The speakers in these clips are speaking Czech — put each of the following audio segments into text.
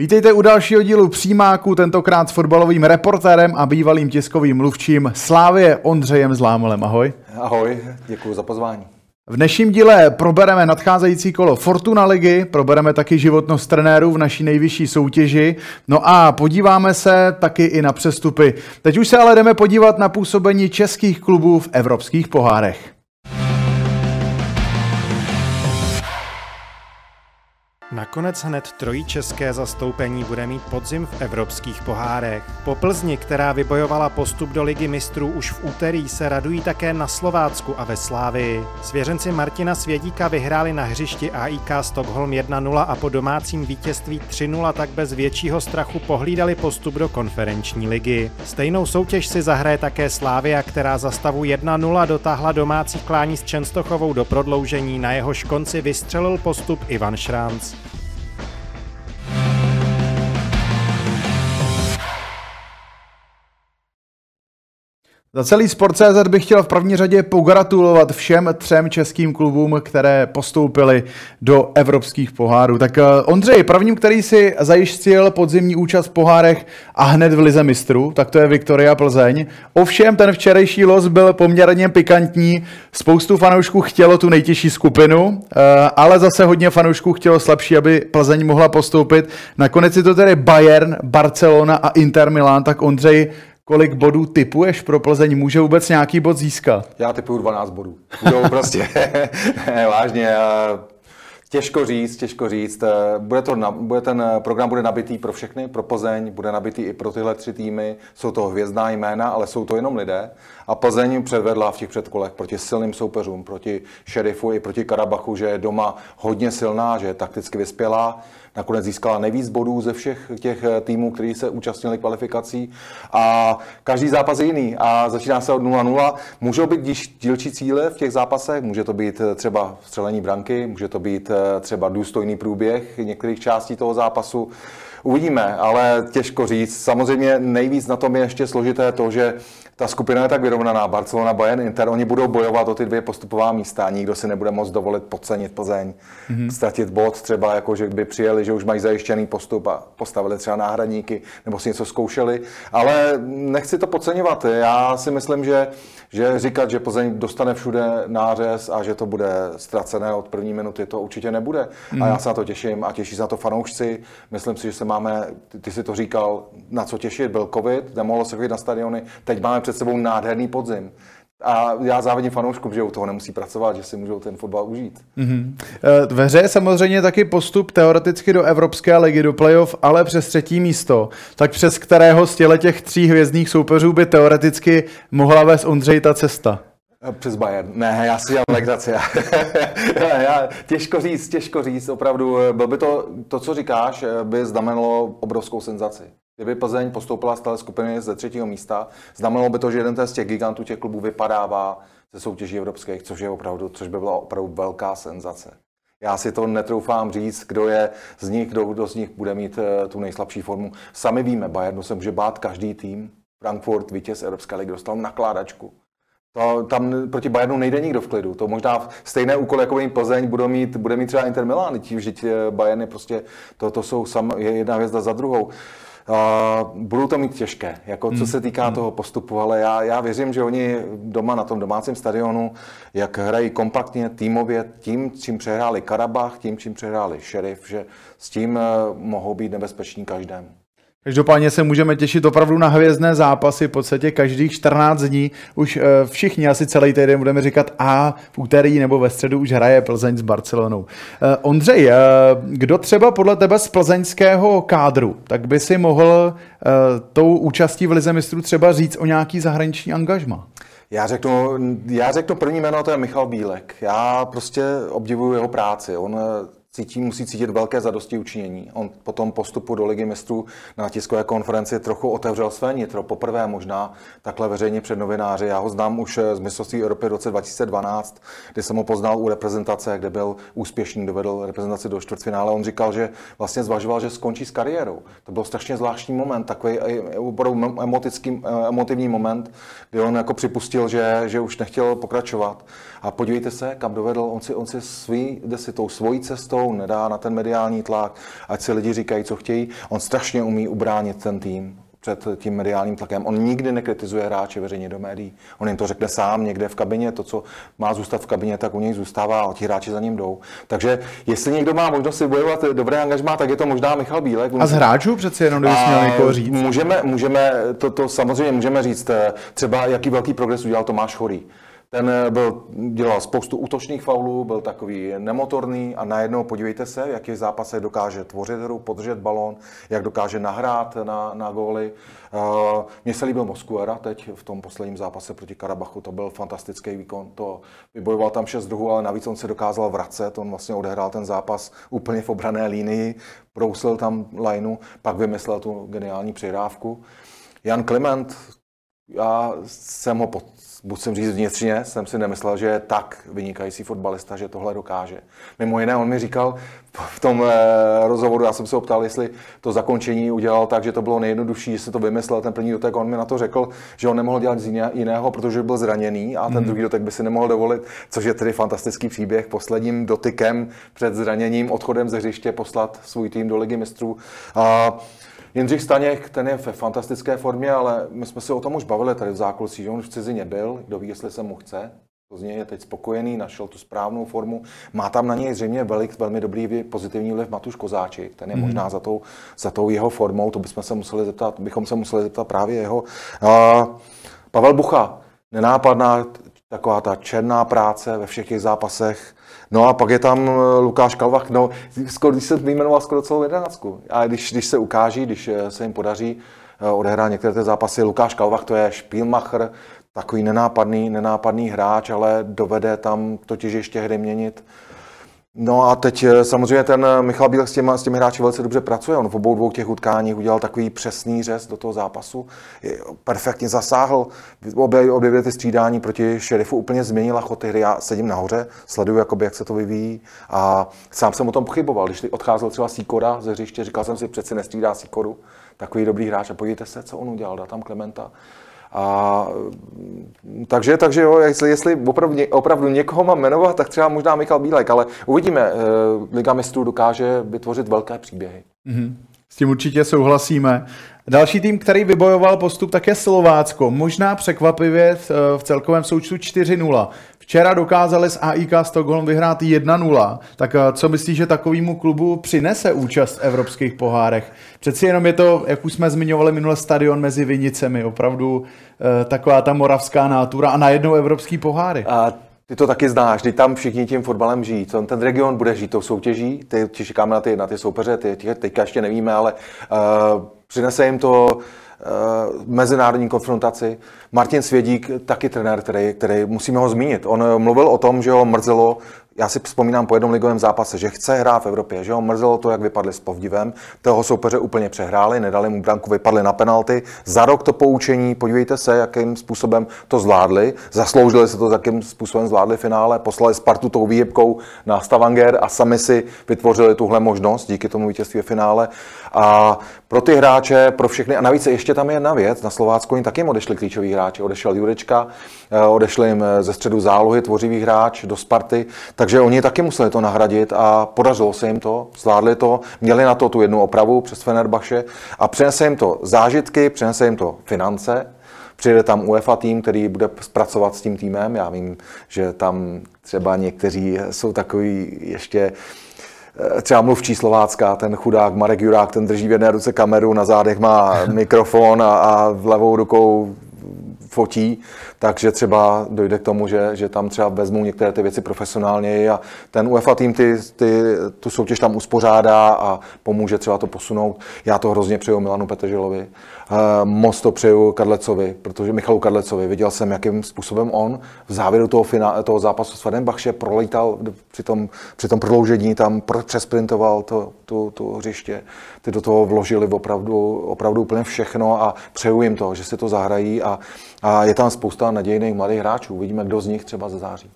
Vítejte u dalšího dílu Přímáku, tentokrát s fotbalovým reportérem a bývalým tiskovým mluvčím Slávie Ondřejem Zlámalem. Ahoj. Ahoj, děkuji za pozvání. V dnešním díle probereme nadcházející kolo Fortuna ligy, probereme taky životnost trenérů v naší nejvyšší soutěži, no a podíváme se taky i na přestupy. Teď už se ale jdeme podívat na působení českých klubů v evropských pohárech. Nakonec hned trojčeské zastoupení bude mít podzim v evropských pohárech. Po Plzni, která vybojovala postup do Ligy mistrů už v úterý, se radují také na Slovácku a ve Slávii. Svěřenci Martina Svědíka vyhráli na hřišti AIK Stockholm 1-0 a po domácím vítězství 3-0 tak bez většího strachu pohlídali postup do konferenční ligy. Stejnou soutěž si zahraje také Slávia, která za stavu 1-0 dotáhla domácí klání s Czestochowou do prodloužení, na jehož konci vystřelil postup Ivan Schranz. Za celý Sport.cz bych chtěl v první řadě pogratulovat všem 3 českým klubům, které postoupily do evropských pohárů. Tak Ondřej, prvním, který si zajistil podzimní účast v pohárech a hned v Lize mistrů, tak to je Viktoria Plzeň. Ovšem ten včerejší los byl poměrně pikantní. Spoustu fanoušků chtělo tu nejtěžší skupinu, ale zase hodně fanoušků chtělo slabší, aby Plzeň mohla postoupit. Nakonec je to tedy Bayern, Barcelona a Inter Milan. Tak Ondřej, kolik bodů tipuješ pro Plzeň? Může vůbec nějaký bod získat? Já tipuju 12 bodů. Budou prostě. Ne, vážně. Těžko říct. Ten program bude nabitý pro všechny, pro Plzeň, bude nabitý i pro tyhle 3 týmy. Jsou to hvězdná jména, ale jsou to jenom lidé. A Plzeň předvedla v těch předkolech proti silným soupeřům, proti Sheriffu i proti Karabachu, že je doma hodně silná, že je takticky vyspělá. Nakonec získala nejvíc bodů ze všech těch týmů, kteří se účastnili kvalifikací. A každý zápas je jiný a začíná se od 0-0. Můžou být dílčí cíle v těch zápasech, může to být třeba střelení branky, může to být třeba důstojný průběh některých částí toho zápasu. Uvidíme, ale těžko říct. Samozřejmě nejvíc na tom je ještě složité to, že ta skupina je tak vyrovnaná. Barcelona, Bayern, Inter, oni budou bojovat o ty 2 postupová místa. Nikdo si nebude moct dovolit podcenit Plzeň, ztratit bod třeba, jako že by přijeli, že už mají zajištěný postup a postavili třeba náhradníky nebo si něco zkoušeli. Ale nechci to podceňovat. Já si myslím, že říkat, že Plzeň dostane všude nářez a že to bude ztracené od první minuty, to určitě nebude. A já se na to těším a těší se na to fanoušci. Myslím si, že se máme, ty si to říkal, na co těšit, byl covid, nemohlo se chodit na stadiony, teď máme před sebou nádherný podzim. A já závidím fanouškům, že u toho nemusí pracovat, že si můžou ten fotbal užít. Ve hře je samozřejmě taky postup teoreticky do Evropské ligy, do playoff, ale přes 3. místo. Tak přes kterého z těch 3 hvězdných soupeřů by teoreticky mohla vést, Ondřej, ta cesta? Přes Bayern. Ne, já si dělám legraci. Těžko říct, opravdu. Byl by to, co říkáš, by znamenalo obrovskou senzaci. Kdyby Plzeň postoupila z té skupiny ze 3. místa, znamenalo by to, že jeden z těch gigantů, těch klubů vypadává ze soutěží evropských, což by byla opravdu velká senzace. Já si to netroufám říct, kdo z nich bude mít tu nejslabší formu. Sami víme, Bayernu se může bát každý tým. Frankfurt, vítěz Evropské ligy, dostal nakládačku. Tam proti Bayernu nejde nikdo v klidu. To možná stejné úkoly, jako jim Plzeň bude mít třeba Inter Milan. Tím, že Bayern je prostě, to jsou jedna hvězda za druhou. Budou to mít těžké, jako co se týká toho postupu, ale já věřím, že oni doma na tom domácím stadionu, jak hrají kompaktně, týmově, tím, čím přehráli Karabach, tím, čím přehráli Sheriff, že s tím mohou být nebezpeční každému. Každopádně se můžeme těšit opravdu na hvězdné zápasy, v podstatě každých 14 dní. Už všichni asi celý týden budeme říkat, a v úterý nebo ve středu už hraje Plzeň s Barcelonou. Ondřej, kdo třeba podle tebe z plzeňského kádru, tak by si mohl tou účastí v Lize mistrů třeba říct o nějaký zahraniční angažmá? Já řeknu první jméno, to je Michal Bílek. Já prostě obdivuju jeho práci. On musí cítit velké zadostiučinění. On po tom postupu do Ligy mistrů na tiskové konferenci trochu otevřel své nitro. Poprvé možná takhle veřejně před novináři. Já ho znám už z mistrovství Evropy v roce 2012, kdy jsem ho poznal u reprezentace, kde byl úspěšný, dovedl reprezentaci do čtvrtfinále. On říkal, že vlastně zvažoval, že skončí s kariérou. To byl strašně zvláštní moment, takový opravdu emotivní moment, kdy on jako připustil, že už nechtěl pokračovat. A podívejte se, kam dovedl. On si svojí cestou nedá na ten mediální tlak, ať si lidi říkají, co chtějí. On strašně umí ubránit ten tým před tím mediálním tlakem. On nikdy nekritizuje hráče veřejně do médií. On jim to řekne sám někde v kabině. To, co má zůstat v kabině, tak u něj zůstává a ti hráči za ním jdou. Takže jestli někdo má možnost si bojovat dobré angažmá, tak je to možná Michal Bílek. A z hráčů přeci jenom kdybych měl někoho říct. Můžeme to samozřejmě můžeme říct. Třeba jaký velký progres udělal Tomáš Horý. Ten dělal spoustu útočných faulů, byl takový nemotorný a najednou podívejte se, v jakých zápasech dokáže tvořit hru, podržet balón, jak dokáže nahrát na góly. Mně se líbil Moscuera teď v tom posledním zápase proti Karabachu, to byl fantastický výkon, to vybojoval tam 6 druhů, ale navíc on se dokázal vracet, on vlastně odehrál ten zápas úplně v obranné linii, brousil tam lineu, pak vymyslel tu geniální přihrávku. Jan Klement, já jsem ho musím říct vnitřně, jsem si nemyslel, že je tak vynikající fotbalista, že tohle dokáže. Mimo jiné, on mi říkal v tom rozhovoru, já jsem se ho ptal, jestli to zakončení udělal tak, že to bylo nejjednodušší, jestli to vymyslel ten první dotek, on mi na to řekl, že on nemohl dělat jiného, protože byl zraněný a ten druhý dotek by si nemohl dovolit, což je tedy fantastický příběh. Posledním dotykem před zraněním, odchodem ze hřiště poslat svůj tým do Ligy mistrů. Jindřich Staněk, ten je ve fantastické formě, ale my jsme se o tom už bavili tady v zákulisí, že on v cizině byl, kdo ví, jestli se mu chce. To z něj je teď spokojený, našel tu správnou formu. Má tam na něj zřejmě velmi dobrý pozitivní vliv Matuš Kozáči. Ten je možná za tou jeho formou, to bychom se museli zeptat právě jeho. Pavel Bucha, nenápadná taková ta černá práce ve všech těch zápasech. No a pak je tam Lukáš Kalvach, no, když se vyjmenoval skoro celou 11. A když se ukáží, když se jim podaří odehrát některé ty zápasy, Lukáš Kalvach, to je špílmacher, takový nenápadný hráč, ale dovede tam to těžiště hry měnit. No a teď samozřejmě ten Michal Bílek s těmi hráči velice dobře pracuje. On v obou dvou těch utkáních udělal takový přesný řez do toho zápasu. Perfektně zasáhl. Obě ty střídání proti Šerifu úplně změnila chod hry. Já sedím nahoře, sleduju, jakoby, jak se to vyvíjí. A sám jsem o tom pochyboval. Když odcházel třeba Sýkora ze hřiště, říkal jsem si, přeci nestřídá Sýkoru. Takový dobrý hráč. A podívejte se, co on udělal. Dal tam Klementa. Takže jo, jestli opravdu někoho mám jmenovat, tak třeba možná Michal Bílek, ale uvidíme, Liga mistrů dokáže vytvořit velké příběhy. S tím určitě souhlasíme. Další tým, který vybojoval postup, tak je Slovácko. Možná překvapivě v celkovém součtu 4-0. Včera dokázali s AIK Stockholm vyhrát 1-0. Tak co myslíš, že takovému klubu přinese účast v evropských pohárech? Přeci jenom je to, jak už jsme zmiňovali minule, stadion mezi vinicemi. Opravdu taková ta moravská nátura a najednou evropský poháry. Ty to taky znáš, ty tam všichni tím fotbalem žijí. Ten region bude žít tou soutěží, ty čekáme na ty soupeře, ty teďka ještě nevíme, ale přinese jim to mezinárodní konfrontaci. Martin Svědík, taky trenér, který musíme ho zmínit. On mluvil o tom, že ho mrzelo, já si vzpomínám po jednom ligovém zápase, že chce hrát v Evropě, že ho mrzelo to, jak vypadli s Povdivem, toho soupeře úplně přehráli, nedali mu branku, vypadli na penalty. Za rok to poučení, podívejte se, jakým způsobem to zvládli, zasloužili se to, jakým způsobem zvládli finále, poslali Spartu tou výjebkou na Stavanger a sami si vytvořili tuhle možnost díky tomu vítězství v finále. A pro ty hráče, pro všechny, a navíc ještě tam je jedna věc, na Slovácku jim taky odešli klíčoví hráči, odešel Jurečka, odešel jim ze středu zálohy tvořivý hráč do Sparty, takže oni taky museli to nahradit a podařilo se jim to, zvládli to, měli na to tu jednu opravu přes Fenerbahçe a přinese jim to zážitky, přinese jim to finance. Přijede tam UEFA tým, který bude pracovat s tím týmem. Já vím, že tam třeba někteří jsou takový ještě třeba mluvčí Slovácka, ten chudák Marek Jurák, ten drží v jedné ruce kameru, na zádech má mikrofon a levou rukou fotí, takže třeba dojde k tomu, že tam třeba vezmou některé ty věci profesionálně a ten UEFA tým tu soutěž tam uspořádá a pomůže třeba to posunout. Já to hrozně přeju Milanu Petrželovi. Moc to přeju Kadlecovi, protože Michalu Kadlecovi. Viděl jsem, jakým způsobem on v závěru toho zápasu s Fenerbahçe prolítal při tom prodloužení, tam přesprintoval to hřiště. Ty do toho vložili opravdu úplně všechno a přeju jim to, že si to zahrají a je tam spousta nadějných mladých hráčů. Uvidíme, kdo z nich třeba září.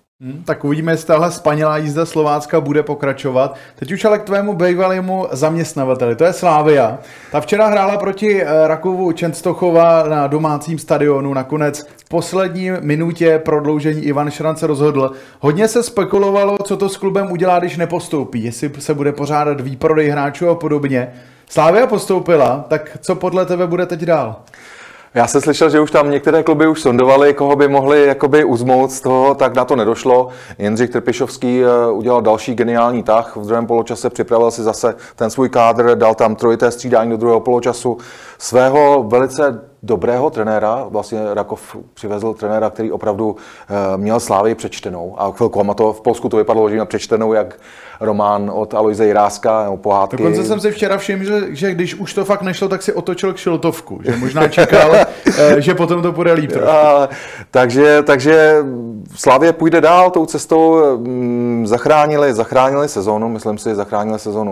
Tak uvidíme, jestli tahle spanělá jízda Slovácka bude pokračovat. Teď už ale k tvému bývalému zaměstnavateli, to je Slavia. Ta včera hrála proti Rakovu Czestochowa na domácím stadionu. Nakonec v poslední minutě prodloužení Ivan Schranz se rozhodl. Hodně se spekulovalo, co to s klubem udělá, když nepostoupí, jestli se bude pořádat výprodej hráčů a podobně. Slavia postoupila, tak co podle tebe bude teď dál? Já jsem slyšel, že už tam některé kluby už sondovaly, koho by mohli jakoby uzmout z toho, tak na to nedošlo. Jindřich Trpišovský udělal další geniální tah. V druhém poločase připravil si zase ten svůj kádr, dal tam trojité střídání do druhého poločasu. Svého velice dobrého trenéra, vlastně Rakov přivezl trenéra, který opravdu měl Slávii přečtenou. A chvilku to v Polsku to vypadlo, že měl přečtenou, jak román od Alojze Jiráska, nebo pohádky. Dokonce jsem si včera všiml, že když už to fakt nešlo, tak si otočil k šiltovku, že možná čekal, že potom to bude líp. Takže Slavie půjde dál tou cestou, zachránili sezónu, myslím si,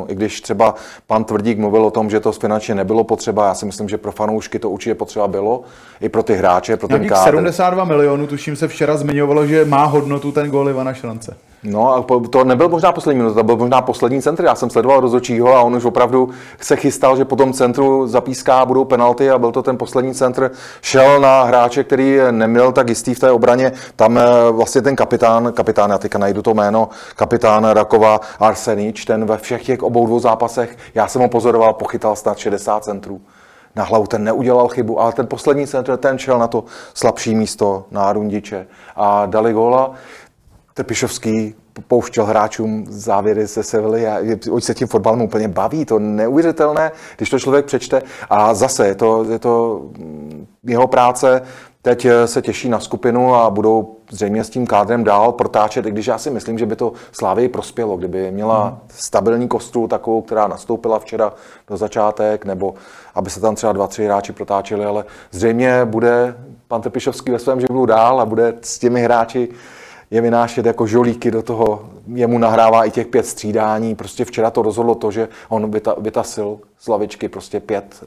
i když třeba pan Tvrdík mluvil o tom, že to finančně nebylo potřeba, já si myslím, že pro fanoušky to určitě potřeba bylo, i pro ty hráče, pro ten kádr. 72 milionů, tuším, se včera zmiňovalo, že má hodnotu ten gól Ivana Šrance. No a to nebyl možná poslední minuta, to byl možná poslední centr. Já jsem sledoval rozhodčího a on už opravdu se chystal, že po tom centru zapíská, budou penalty a byl to ten poslední centr. Šel na hráče, který neměl tak jistý v té obraně. Tam vlastně ten kapitán, já teďka najdu to jméno, kapitán Rakova Arsenić, ten ve všech těch obou dvou zápasech, já jsem ho pozoroval, pochytal snad 60 centrů. Na hlavu ten neudělal chybu, ale ten poslední centr, ten šel na to slabší místo, na rundiče a dali góla. Trpišovský pouštěl hráčům závěry ze Sevily a oni se tím fotbalem úplně baví, to neuvěřitelné, když to člověk přečte a zase je to jeho práce, teď se těší na skupinu a budou zřejmě s tím kádrem dál protáčet, i když já si myslím, že by to Slavii prospělo, kdyby měla stabilní kostru takovou, která nastoupila včera do začátek, nebo aby se tam třeba 2-3 hráči protáčeli, ale zřejmě bude pan Trpišovský ve svém živlu dál a bude s těmi hráči je vynášet jako žolíky do toho, jemu nahrává i těch 5 střídání. Prostě včera to rozhodlo to, že on vytasil z lavičky prostě 5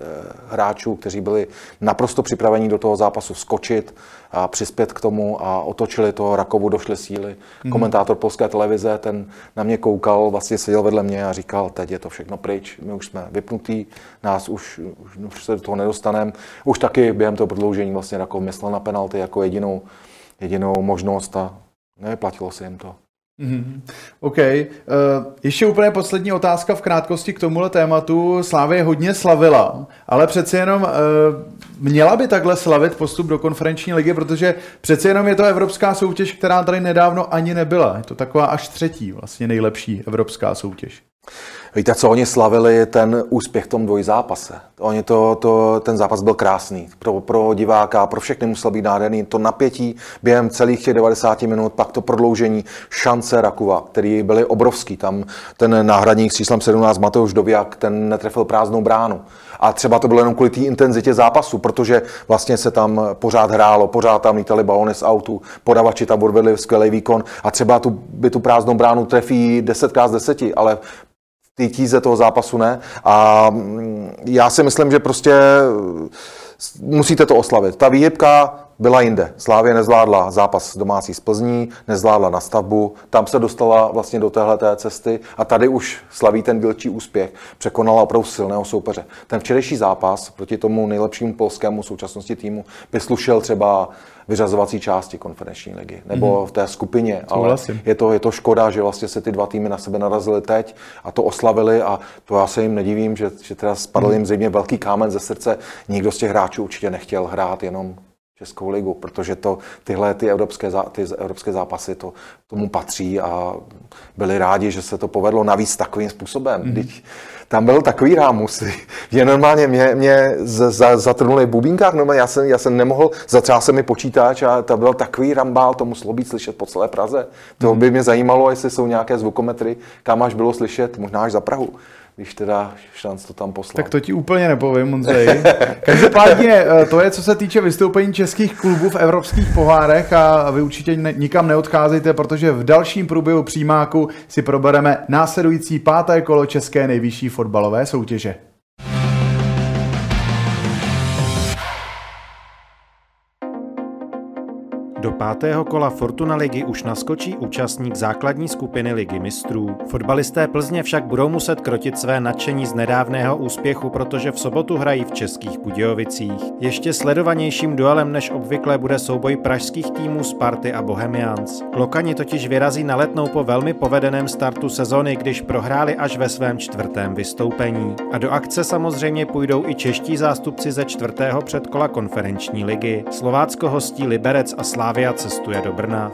hráčů, kteří byli naprosto připraveni do toho zápasu skočit a přispět k tomu a otočili to, Rakovu došly síly. Komentátor polské televize, ten na mě koukal, vlastně seděl vedle mě a říkal, teď je to všechno pryč, my už jsme vypnutí, nás už se do toho nedostaneme. Už taky během toho prodloužení vlastně Rakov myslel na penalty jako jedinou možnost a neplatilo se jim to. OK. Ještě úplně poslední otázka v krátkosti k tomuhle tématu. Slávie hodně slavila, ale přece jenom měla by takhle slavit postup do konferenční ligy, protože přece jenom je to evropská soutěž, která tady nedávno ani nebyla. Je to taková až třetí vlastně nejlepší evropská soutěž. Víte, co oni slavili ten úspěch v tom dvojzápase. Oni ten zápas byl krásný pro diváka, pro všechny musel být nádherný. To napětí během celých těch 90 minut, pak to prodloužení, šance Rakova, které byly obrovský. Tam ten náhradník s číslem 17 Mateusz Dobiak, ten netrefil prázdnou bránu. A třeba to bylo jenom kvůli té intenzitě zápasu, protože vlastně se tam pořád hrálo, pořád tam lítali balony z autu, podavači tam odvedli skvělý výkon a třeba tu prázdnou bránu trefí 10x z 10, ale ty tíze toho zápasu ne. A já si myslím, že prostě musíte to oslavit. Ta výhybka byla jinde. Slávie nezvládla zápas domácí s Plzní, nezvládla na stavbu, tam se dostala vlastně do téhleté cesty a tady už slaví ten dílčí úspěch. Překonala opravdu silného soupeře. Ten včerejší zápas proti tomu nejlepšímu polskému současnosti týmu by slušel třeba vyřazovací části konferenční ligy, nebo v té skupině, ale je to škoda, že vlastně se ty dva týmy na sebe narazily teď a to oslavili a to já se jim nedivím, že teda spadl jim zřejmě velký kámen ze srdce. Nikdo z těch hráčů určitě nechtěl hrát jenom Českou ligu, protože to, tyhle ty evropské zápasy to tomu patří a byli rádi, že se to povedlo navíc takovým způsobem. Když tam byl takový rámus, že normálně mě zatrnuli v bubínkách, normálně já jsem nemohl, zatřásl se mi počítač a tam byl takový rambál, to muselo být slyšet po celé Praze. To by mě zajímalo, jestli jsou nějaké zvukometry, kam až bylo slyšet, možná až za Prahu. Když teda Schranz to tam poslal. Tak to ti úplně nepovím, Ondřej. Každopádně to je, co se týče vystoupení českých klubů v evropských pohárech a vy určitě nikam neodcházejte, protože v dalším průběhu přímáku si probereme následující páté kolo české nejvyšší fotbalové soutěže. Do pátého kola Fortuna ligy už naskočí účastník základní skupiny Ligy mistrů. Fotbalisté Plzně však budou muset krotit své nadšení z nedávného úspěchu, protože v sobotu hrají v Českých Budějovicích. Ještě sledovanějším duelem než obvykle bude souboj pražských týmů Sparty a Bohemians. Lokani totiž vyrazí na Letnou po velmi povedeném startu sezony, když prohráli až ve svém čtvrtém vystoupení. A do akce samozřejmě půjdou i čeští zástupci ze čtvrtého předkola konferenční ligy. Slovácko hostí Liberec a Slavia cestuje do Brna.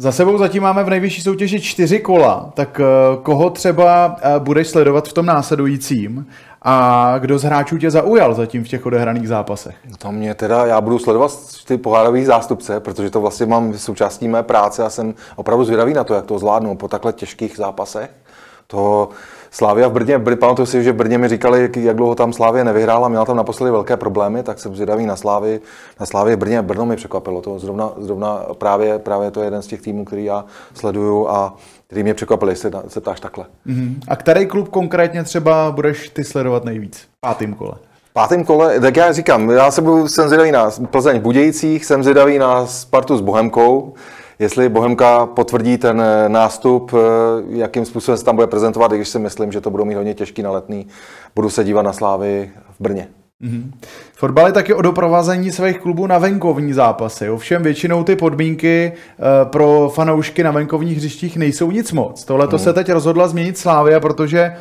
Za sebou zatím máme v nejvyšší soutěži 4 kola, tak koho třeba budeš sledovat v tom následujícím a kdo z hráčů tě zaujal zatím v těch odehraných zápasech? To mě teda, já budu sledovat ty pohárový zástupce, protože to vlastně mám součástí mé práce a jsem opravdu zvědavý na to, jak to zvládnu po takhle těžkých zápasech. To Slávia v Brně, pamatuju si, že v Brně mi říkali, jak dlouho tam Slávia nevyhrála, měla tam naposledy velké problémy, tak jsem zvědavý na Slávii v Brně. Brno mi překvapilo, to zrovna právě to je jeden z těch týmů, který já sleduju a který mě překvapili, jestli se ptáš takhle. A který klub konkrétně třeba budeš ty sledovat nejvíc v pátém kole? V pátém kole, tak já říkám, jsem zvědavý na Plzeň v Budějcích, jsem zvědavý na Spartu s Bohemkou. Jestli Bohemka potvrdí ten nástup, jakým způsobem se tam bude prezentovat, i když si myslím, že to budou mít hodně těžký na Letný, budu se dívat na Slávy v Brně. Fotbal je taky o doprovázení svých klubů na venkovní zápasy. Ovšem většinou ty podmínky pro fanoušky na venkovních hřištích nejsou nic moc. Tohleto se teď rozhodla změnit Slavia, protože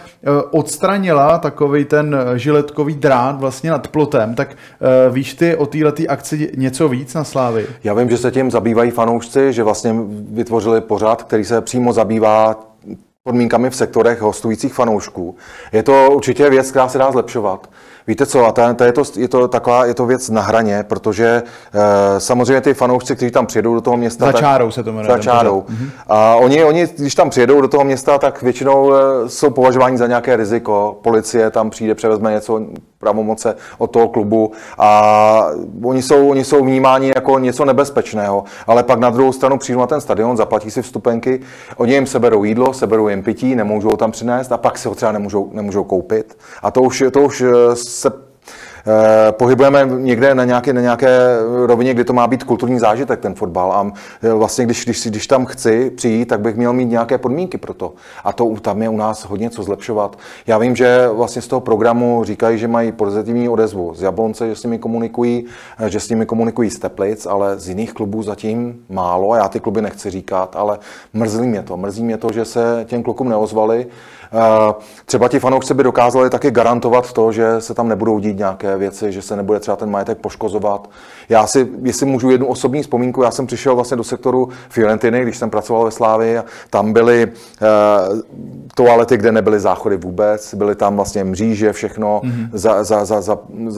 odstranila takovej ten žiletkový drát vlastně nad plotem. Tak víš ty o této akci něco víc na Slavii? Já vím, že se tím zabývají fanoušci, že vlastně vytvořili pořad, který se přímo zabývá podmínkami v sektorech hostujících fanoušků. Je to určitě věc, která se dá zlepšovat. Víte co, a je to věc na hraně, protože samozřejmě ty fanoušci, kteří tam přijedou do toho města... Začárou se to jmenuje. Začárou. A oni, když tam přijedou do toho města, tak většinou jsou považováni za nějaké riziko. Policie tam přijde, převezme něco pravomoce od toho klubu a oni jsou vnímáni jako něco nebezpečného. Ale pak na druhou stranu přijdou na ten stadion, zaplatí si vstupenky, oni jim seberou jídlo, seberou jim pití, nemůžou tam přinést a pak si ho třeba nemůžou koupit. A to už se pohybujeme někde na nějaké rovině, kdy to má být kulturní zážitek, ten fotbal. A vlastně, když tam chci přijít, tak bych měl mít nějaké podmínky pro to. A to tam je u nás hodně co zlepšovat. Já vím, že vlastně z toho programu říkají, že mají pozitivní odezvu z Jablonce, že s nimi komunikují z Teplic, ale z jiných klubů zatím málo. Já ty kluby nechci říkat, ale mrzí mě to, že se těm klukům neozvali. Třeba ti fanoušci by dokázali taky garantovat to, že se tam nebudou dít nějaké věci, že se nebude třeba ten majetek poškozovat. Jestli můžu jednu osobní vzpomínku, já jsem přišel vlastně do sektoru Fiorentiny, když jsem pracoval ve Slávii, a tam byly toalety, kde nebyly záchody vůbec, byly tam vlastně mříže, všechno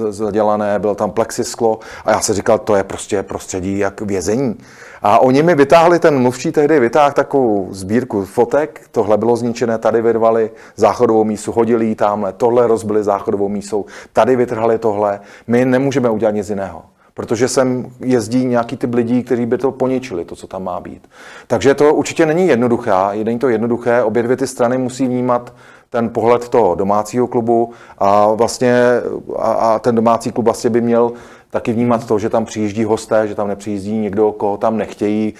zadělané, bylo tam plexisklo a já si říkal, to je prostě prostředí jak vězení. A oni mi vytáhli, ten mluvčí tehdy vytáhl takovou sbírku fotek, tohle bylo zničené, tady vyrvali záchodovou mísu, hodili ji tamhle, tohle rozbili záchodovou mísou, tady vytrhali tohle, my nemůžeme udělat nic jiného. Protože sem jezdí nějaký typ lidí, kteří by to poničili, to, co tam má být. Takže to určitě není to jednoduché, obě dvě ty strany musí vnímat ten pohled toho domácího klubu a ten domácí klub vlastně by měl taky vnímat to, že tam přijíždí hosté, že tam nepřijíždí někdo, koho tam nechtějí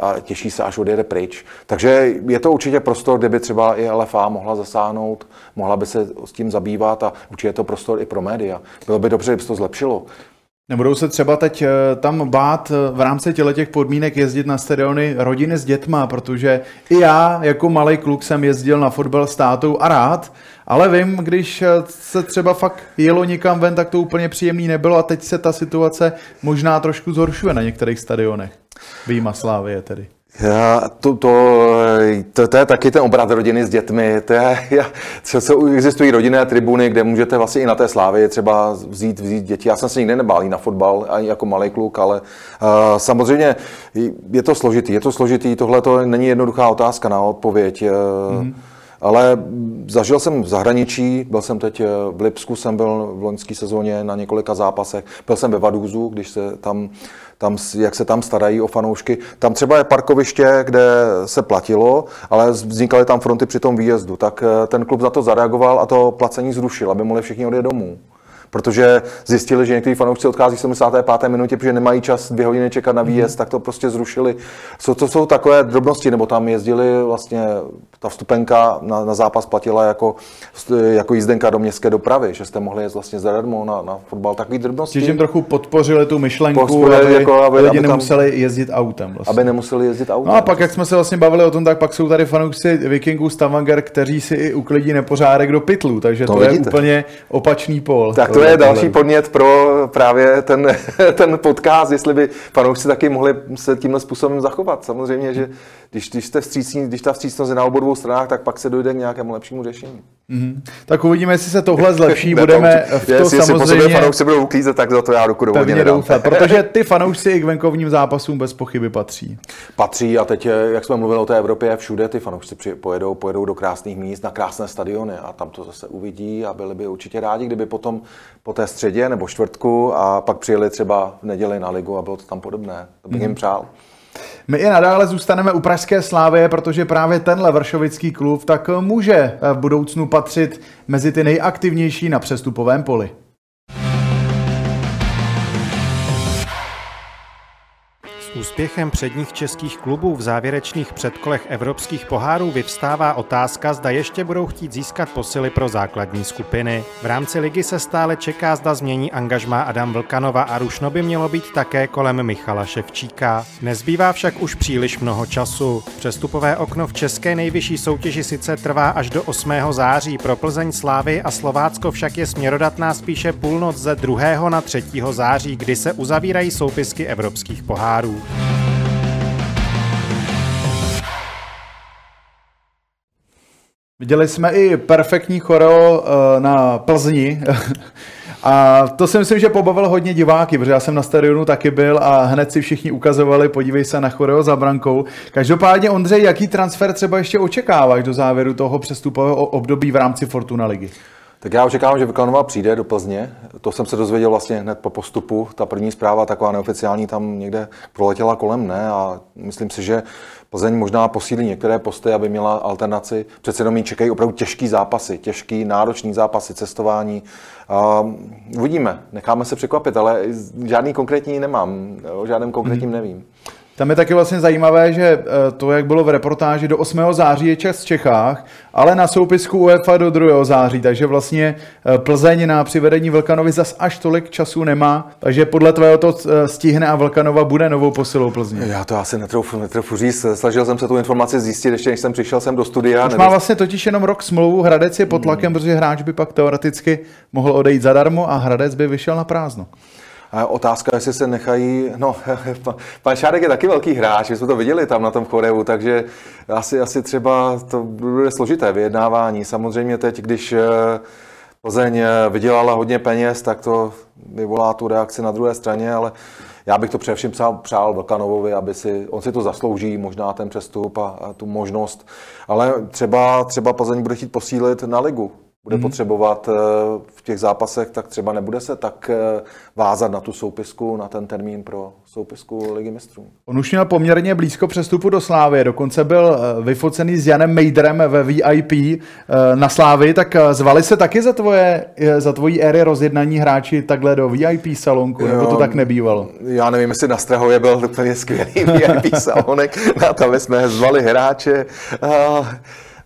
a těší se, až odjede pryč. Takže je to určitě prostor, kde by třeba i LFA mohla zasáhnout, mohla by se s tím zabývat a určitě je to prostor i pro média. Bylo by dobře, kdyby se to zlepšilo. Nebudou se třeba teď tam bát v rámci těch podmínek jezdit na stadiony rodiny s dětma, protože i já jako malý kluk jsem jezdil na fotbal s tátou a rád, ale vím, když se třeba fakt jelo nikam ven, tak to úplně příjemný nebylo a teď se ta situace možná trošku zhoršuje na některých stadionech. Výjima Slávie tedy. To je taky ten obrat rodiny s dětmi. Existují rodinné tribuny, kde můžete vlastně i na té Slávii třeba vzít děti. Já jsem se nikdy nebál na fotbal, ani jako malý kluk, ale samozřejmě je to složitý. Tohle to není jednoduchá otázka na odpověď. Ale zažil jsem v zahraničí, byl jsem teď v Lipsku, jsem byl v loňské sezóně na několika zápasech, byl jsem ve Vadůzu, když se tam, jak se tam starají o fanoušky. Tam třeba je parkoviště, kde se platilo, ale vznikaly tam fronty při tom výjezdu. Tak ten klub na to zareagoval a to placení zrušil, aby mohli všichni odjet domů. Protože zjistili, že někteří fanoušci odchází v 75. minutě, protože nemají čas 2 hodiny čekat na výjezd, tak to prostě zrušili. To jsou takové drobnosti, nebo tam jezdili vlastně, ta vstupenka na zápas platila jako jízdenka do městské dopravy, že jste mohli jezd vlastně zadarmo na fotbal, takový drobnosti. Čiže jim trochu podpořili tu myšlenku, aby nemuseli jezdit autem. Vlastně. No a pak, jak jsme se vlastně bavili o tom, tak pak jsou tady fanoušci Vikingů z Stavanger, kteří si i uklidí nepořádek do pytlů, takže to je úplně opačný pól. Tak to je další podnět pro právě ten podcast, jestli by fanoušci taky mohli se tímhle způsobem zachovat. Samozřejmě, že když ta vstřícnost je na obou dvou stranách, tak pak se dojde k nějakému lepšímu řešení. Tak uvidíme, jestli se tohle zlepší, budeme v to samozřejmě... Jestli po sobě fanoušci budou uklízet, tak za to já ruku do vody nedám. Protože ty fanoušci i k venkovním zápasům bez pochyby patří. Patří a teď, jak jsme mluvili o té Evropě, všude ty fanoušci pojedou do krásných míst, na krásné stadiony a tam to zase uvidí a byli by určitě rádi, kdyby potom po té středě nebo čtvrtku a pak přijeli třeba v neděli na ligu a bylo to tam podobné. To bych jim přál. My i nadále zůstaneme u pražské Slavie, protože právě tenhle vršovický klub tak může v budoucnu patřit mezi ty nejaktivnější na přestupovém poli. S úspěchem předních českých klubů v závěrečných předkolech evropských pohárů vyvstává otázka, zda ještě budou chtít získat posily pro základní skupiny. V rámci ligy se stále čeká, zda změní angažmá Adam Vlkanova a rušno by mělo být také kolem Michala Ševčíka. Nezbývá však už příliš mnoho času. Přestupové okno v české nejvyšší soutěži sice trvá až do 8. září, pro Plzeň, Slávy a Slovácko však je směrodatná spíše půlnoc ze 2. na 3. září, kdy se uzavírají soupisky evropských pohárů. Viděli jsme i perfektní choreo na Plzni a to si myslím, že pobavilo hodně diváky, protože já jsem na stadionu taky byl a hned si všichni ukazovali, podívej se na choreo za brankou. Každopádně, Ondřej, jaký transfer třeba ještě očekáváš do závěru toho přestupového období v rámci Fortuna ligy? Tak já očekávám, že Vlkanová přijde do Plzně. To jsem se dozvěděl vlastně hned po postupu. Ta první zpráva, taková neoficiální, tam někde proletěla kolem mne a myslím si, že Plzeň možná posílí některé posty, aby měla alternaci. Přece jenom jí čekají opravdu těžký zápasy, těžký, náročný zápasy, cestování. Uvidíme, necháme se překvapit, ale žádný konkrétní nemám, o žádném konkrétním nevím. Tam je taky vlastně zajímavé, že to, jak bylo v reportáži, do 8. září je čas v Čechách, ale na soupisku UEFA do 2. září, takže vlastně Plzeň na přivedení Vlkanovi zas až tolik času nemá, takže podle tvého to stihne a Vlkanova bude novou posilou Plzně. Já to asi netroufu říct, snažil jsem se tu informaci zjistit, ještě než jsem přišel sem do studia. Už má vlastně totiž jenom rok smlouvu, Hradec je pod tlakem, protože hráč by pak teoreticky mohl odejít zadarmo a Hradec by vyšel na prázdno. A otázka, jestli se nechají, pan Šárek je taky velký hráč, my jsme to viděli tam na tom choreu, takže asi třeba to bude složité vyjednávání. Samozřejmě teď, když Plzeň vydělala hodně peněz, tak to vyvolá tu reakci na druhé straně, ale já bych to především přál Vlkanovovi, on si to zaslouží, možná ten přestup a tu možnost, ale třeba Plzeň bude chtít posílit na ligu. Bude potřebovat v těch zápasech, tak třeba nebude se tak vázat na tu soupisku, na ten termín pro soupisku Ligy mistrů. On už měl poměrně blízko přestupu do Slávy, dokonce byl vyfocený s Janem Mejdrem ve VIP na Slávy, tak zvali se taky za tvojí éry rozjednaní hráči takhle do VIP salonku, nebo to tak nebývalo? Já nevím, jestli na Strahově byl úplně skvělý VIP salonek, na tam jsme zvali hráče.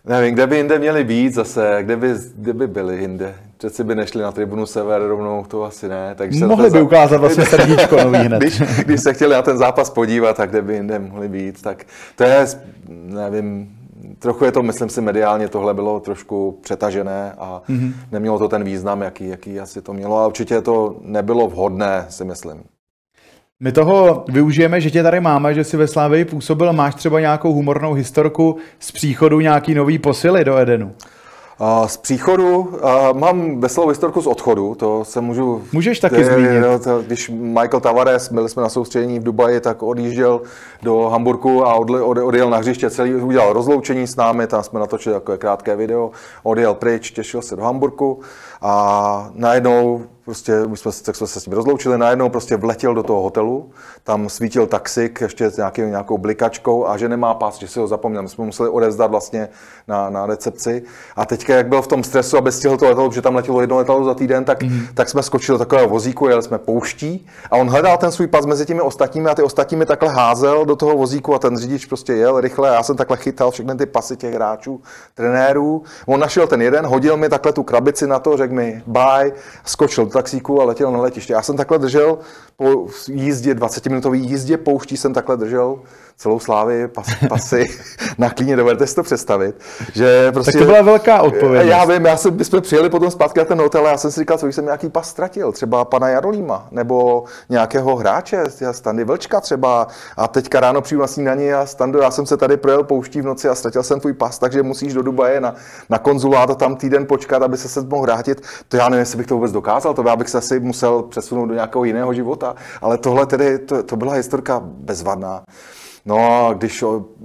Nevím, kde by jinde měli být zase, kde by byli jinde. Přeci by nešli na tribunu Sever rovnou, to asi ne. Takže mohli by ukázat vlastně srdíčko nový hned. Když se chtěli na ten zápas podívat, tak kde by jinde mohli být, tak to je, nevím, trochu je to, myslím si, mediálně tohle bylo trošku přetažené a nemělo to ten význam, jaký asi to mělo a určitě to nebylo vhodné, si myslím. My toho využijeme, že tě tady máme, že jsi ve Slávii působil. Máš třeba nějakou humornou historku z příchodu nějaký nový posily do Edenu? Z příchodu mám veselou historku z odchodu, to se můžu... Můžeš taky zmínit. Když Michael Tavares, byli jsme na soustředění v Dubaji, tak odjížděl do Hamburku a odjel na hřiště, celý udělal rozloučení s námi, tam jsme natočili takové krátké video, odjel pryč, těšil se do Hamburku a najednou prostě, my jsme se s tím rozloučili, najednou prostě vletěl do toho hotelu, tam svítil taxik ještě s nějakou blikačkou a že nemá pas, že si ho zapomněl. My jsme museli odevzdat vlastně na recepci a teďka, jak byl v tom stresu, aby stihl to letadlo, protože tam letělo jedno letadlo za týden, tak jsme skočili do takového vozíku, jeli jsme pouští a on hledal ten svůj pas mezi těmi ostatními a ty ostatními takhle házel do toho vozíku a ten řidič prostě jel rychle a já jsem takhle chytal všechny ty pasy těch hráčů, trenérů. On našel ten jeden, hodil mi takhle tu krabici na to, řekl mi bye, skočil taxíku a letěl na letiště. Já jsem takhle držel po jízdě, 20-minutové jízdě pouští jsem takhle držel celou Slávii, pasy na klíně, dovedete si to představit. Že prostě, tak to byla velká odpovědnost. Já vím, my jsme přijeli potom zpátky na ten hotel a já jsem si říkal, co když jsem nějaký pas ztratil, třeba pana Jarolíma, nebo nějakého hráče, Standy Vlčka třeba, a teďka ráno přijdu na snídani a Stando, já jsem se tady projel pouští v noci a ztratil jsem tvůj pas, takže musíš do Dubaje na konzulát a tam týden počkat, aby se mohl vrátit. To já nevím, jestli bych to vůbec dokázal, to já bych se asi musel přesunout do nějakého jiného života, ale tohle tedy, to byla historka bezvadná. No a když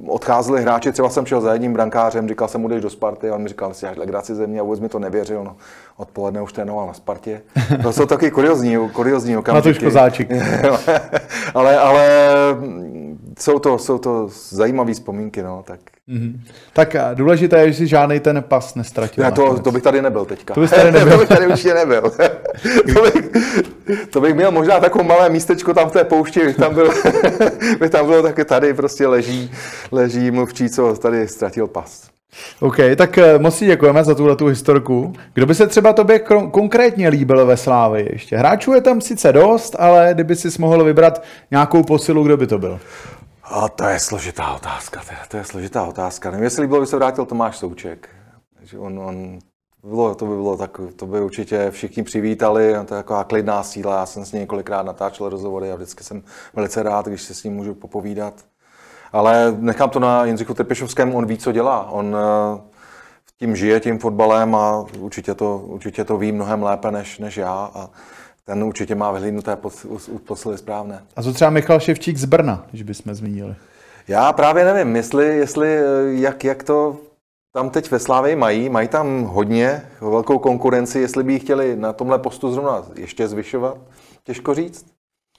odcházeli hráči, třeba jsem šel za jedním brankářem, říkal jsem mu, jdeš do Sparty, a on mi říkal, si až legraci ze mě a vůbec mi to nevěřil, no. Odpoledne už trénoval na Spartě. To jsou taky kuriozní okamžiky. Matuš Kozáči. ale jsou to zajímavé vzpomínky, no, tak. Mm-hmm. Tak důležité je, že si žádnej ten pas nestratil. To bych tady nebyl teďka. To bych tady nebyl. To bych tady určitě nebyl. To bych měl možná takové malé místečko tam v té poušti, bych tam byl taky tady prostě leží mluvčí, co tady ztratil pas. OK, tak moc si děkujeme za tuhletu historku. Kdo by se třeba tobě konkrétně líbil ve Slávii ještě? Hráčů je tam sice dost, ale kdyby si mohl vybrat nějakou posilu, kdo by to byl? A to je složitá otázka, Nevím, jestli by se vrátil Tomáš Souček. To by určitě všichni přivítali, to je taková klidná síla, já jsem s ním několikrát natáčel rozhovory a vždycky jsem velice rád, když se s ním můžu popovídat. Ale nechám to na Jindřichu Trpišovskému, on ví, co dělá. On tím žije, tím fotbalem a určitě to ví mnohem lépe než já a ten určitě má vyhlídnuté posily správné. A co třeba Michal Ševčík z Brna, když bychom zmínili? Já právě nevím, jestli jak to tam teď ve Slávii mají tam hodně velkou konkurenci, jestli by ji chtěli na tomhle postu zrovna ještě zvyšovat, těžko říct.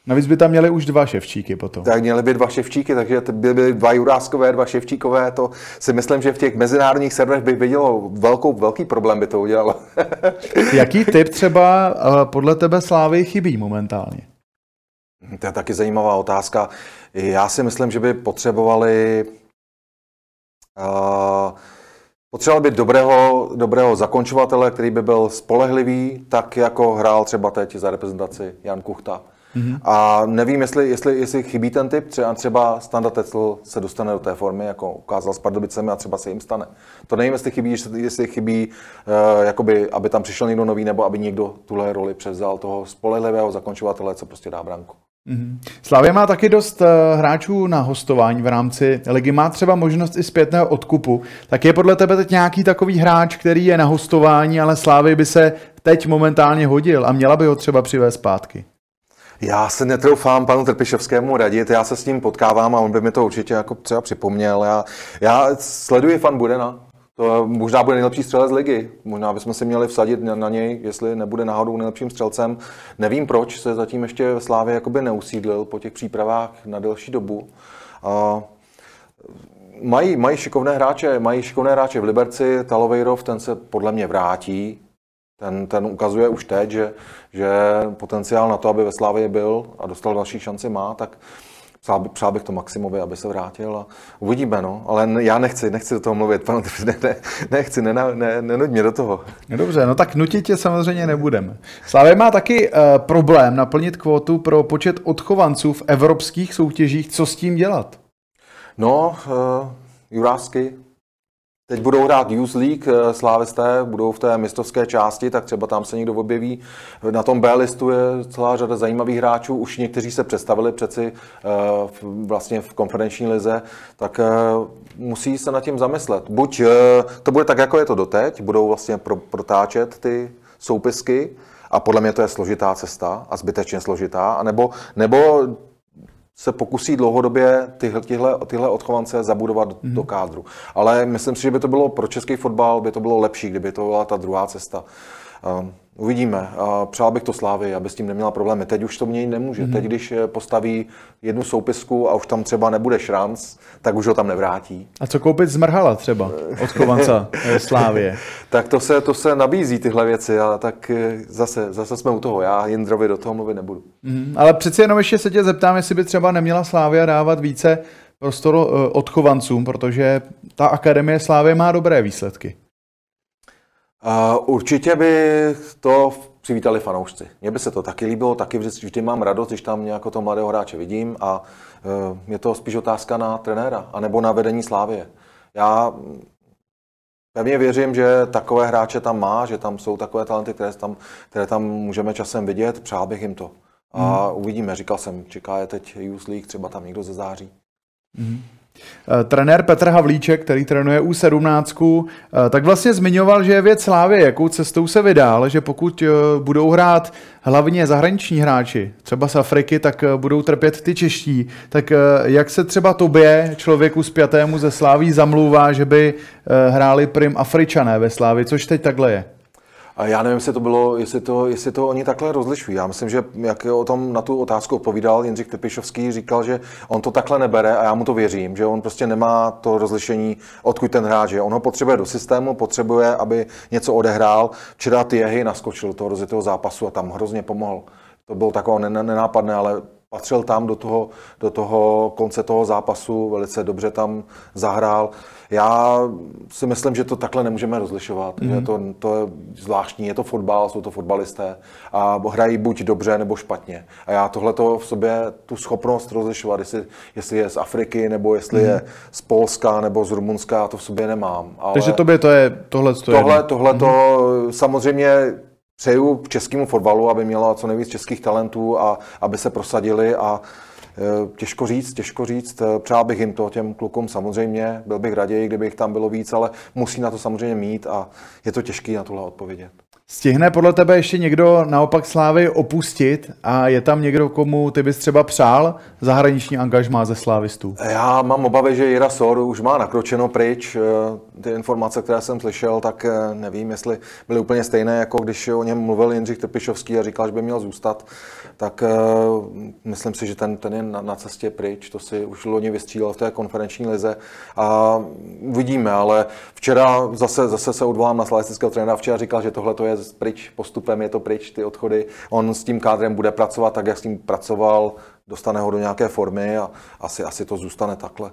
Navíc by tam měli už dva Ševčíky potom. Tak měli by dva Ševčíky, takže byly dva Juráskové, dva Ševčíkové, to si myslím, že v těch mezinárodních serverech by vidělo velký problém, by to udělalo. Jaký typ třeba podle tebe Slávy chybí momentálně? To je taky zajímavá otázka. Já si myslím, že by potřebovali by dobrého zakončovatele, který by byl spolehlivý, tak jako hrál třeba teď za reprezentaci Jan Kuchta. Mm-hmm. A nevím, jestli chybí ten typ, třeba Standa Tecl se dostane do té formy, jako ukázal s Pardubicemi a třeba se jim stane. To nevím, jestli chybí, jakoby, aby tam přišel někdo nový, nebo aby někdo tuhle roli převzal toho spolehlivého zakončovatele, co prostě dá branku. Mm-hmm. Slavia má taky dost hráčů na hostování v rámci ligy, má třeba možnost i zpětného odkupu. Tak je podle tebe teď nějaký takový hráč, který je na hostování, ale Slavii by se teď momentálně hodil a měla by ho třeba přivést zpátky? Já se netroufám panu Trpišovskému radit, já se s ním potkávám a on by mi to určitě jako třeba připomněl. Já sleduji Van Budena, to možná bude nejlepší střelec ligy, možná bychom si měli vsadit na něj, jestli nebude náhodou nejlepším střelcem. Nevím, proč se zatím ještě ve Slávě jakoby neusídlil po těch přípravách na delší dobu. Mají šikovné hráče v Liberci, Talovejrov, ten se podle mě vrátí. Ten ukazuje už teď, že potenciál na to, aby ve Slavii byl a dostal další šanci, má, tak Přál bych to Maximovi, aby se vrátil a uvidíme, no. Ale já nechci do toho mluvit, pane, nechci, nenuď mě do toho. Dobře, no tak nutit tě samozřejmě nebudeme. Slavia má taky problém naplnit kvotu pro počet odchovanců v evropských soutěžích. Co s tím dělat? No, Jurásky. Teď budou hrát Youth League, slávisté budou v té mistrovské části, tak třeba tam se někdo objeví. Na tom B-listu je celá řada zajímavých hráčů, už někteří se představili přeci vlastně v konferenční lize, tak musí se nad tím zamyslet. Buď to bude tak, jako je to doteď, budou vlastně protáčet ty soupisky a podle mě to je složitá cesta a zbytečně složitá, anebo se pokusí dlouhodobě tyhle odchovance zabudovat do kádru. Ale myslím si, že by to bylo pro český fotbal, by to bylo lepší, kdyby to byla ta druhá cesta. Uvidíme. Přál bych to Slávy, aby s tím neměla problémy. Teď už to měj nemůže. Teď, když postaví jednu soupisku a už tam třeba nebude Schranz, tak už ho tam nevrátí. A co koupit z Mrhala třeba od Kovanca Slávie? Tak to se nabízí tyhle věci, ale tak zase jsme u toho. Já Jindrovi do toho mluvit nebudu. Ale přeci jenom ještě se tě zeptám, jestli by třeba neměla Slávia dávat více prostor odchovancům, protože ta akademie Slávie má dobré výsledky. Určitě by to přivítali fanoušci. Mně by se to taky líbilo, taky vždy mám radost, když tam nějakého toho mladého hráče vidím a je to spíš otázka na trenéra, anebo na vedení Slávie. Já pevně věřím, že takové hráče tam má, že tam jsou takové talenty, které tam můžeme časem vidět, přál bych jim to. A uvidíme, říkal jsem, čeká je teď Youth League, třeba tam někdo ze září. Trenér Petr Havlíček, který trénuje U17, tak vlastně zmiňoval, že je věc Slávy, jakou cestou se vydal, že pokud budou hrát hlavně zahraniční hráči, třeba z Afriky, tak budou trpět ty čeští. Tak jak se třeba tobě, člověku spjatému ze Slávy, zamlouvá, že by hráli prim Afričané ve Slávy, což teď takhle je? A já nevím, jestli to oni takhle rozlišují. Já myslím, že jak o tom na tu otázku odpovídal Jindřich Trpišovský, říkal, že on to takhle nebere a já mu to věřím, že on prostě nemá to rozlišení, odkud ten hráč je. On ho potřebuje do systému, potřebuje, aby něco odehrál. Včera Tyjehy naskočil do toho rozjetého zápasu a tam hrozně pomohl. To bylo takové nenápadné, ale patřil tam do toho konce toho zápasu, velice dobře tam zahrál. Já si myslím, že to takhle nemůžeme rozlišovat. To je zvláštní, je to fotbal, jsou to fotbalisté a hrají buď dobře, nebo špatně. A já tohleto v sobě, tu schopnost rozlišovat, jestli je z Afriky, nebo jestli je z Polska, nebo z Rumunska, já to v sobě nemám. Ale takže tobě to je tohleto samozřejmě. Přeju českému fotbalu, aby měla co nejvíc českých talentů a aby se prosadili a těžko říct, přál bych jim to, těm klukům samozřejmě, byl bych raději, kdyby jich tam bylo víc, ale musí na to samozřejmě mít a je to těžký na tohle odpovědět. Stihne podle tebe ještě někdo naopak Slávy opustit a je tam někdo, komu ty bys třeba přál zahraniční angažmá ze slávistů? Já mám obavy, že Jira Sor už má nakročeno pryč. Ty informace, které jsem slyšel, tak nevím, jestli byly úplně stejné, jako když o něm mluvil Jindřich Trpišovský a říkal, že by měl zůstat, tak myslím si, že ten je na cestě pryč. To si už loni vystřílel v té konferenční lize a uvidíme, ale včera zase se odvolám na slavistického trenéra. Včera říkal, že tohle to je pryč, postupem je to pryč, ty odchody. On s tím kádrem bude pracovat tak, jak s ním pracoval, dostane ho do nějaké formy a asi to zůstane takhle.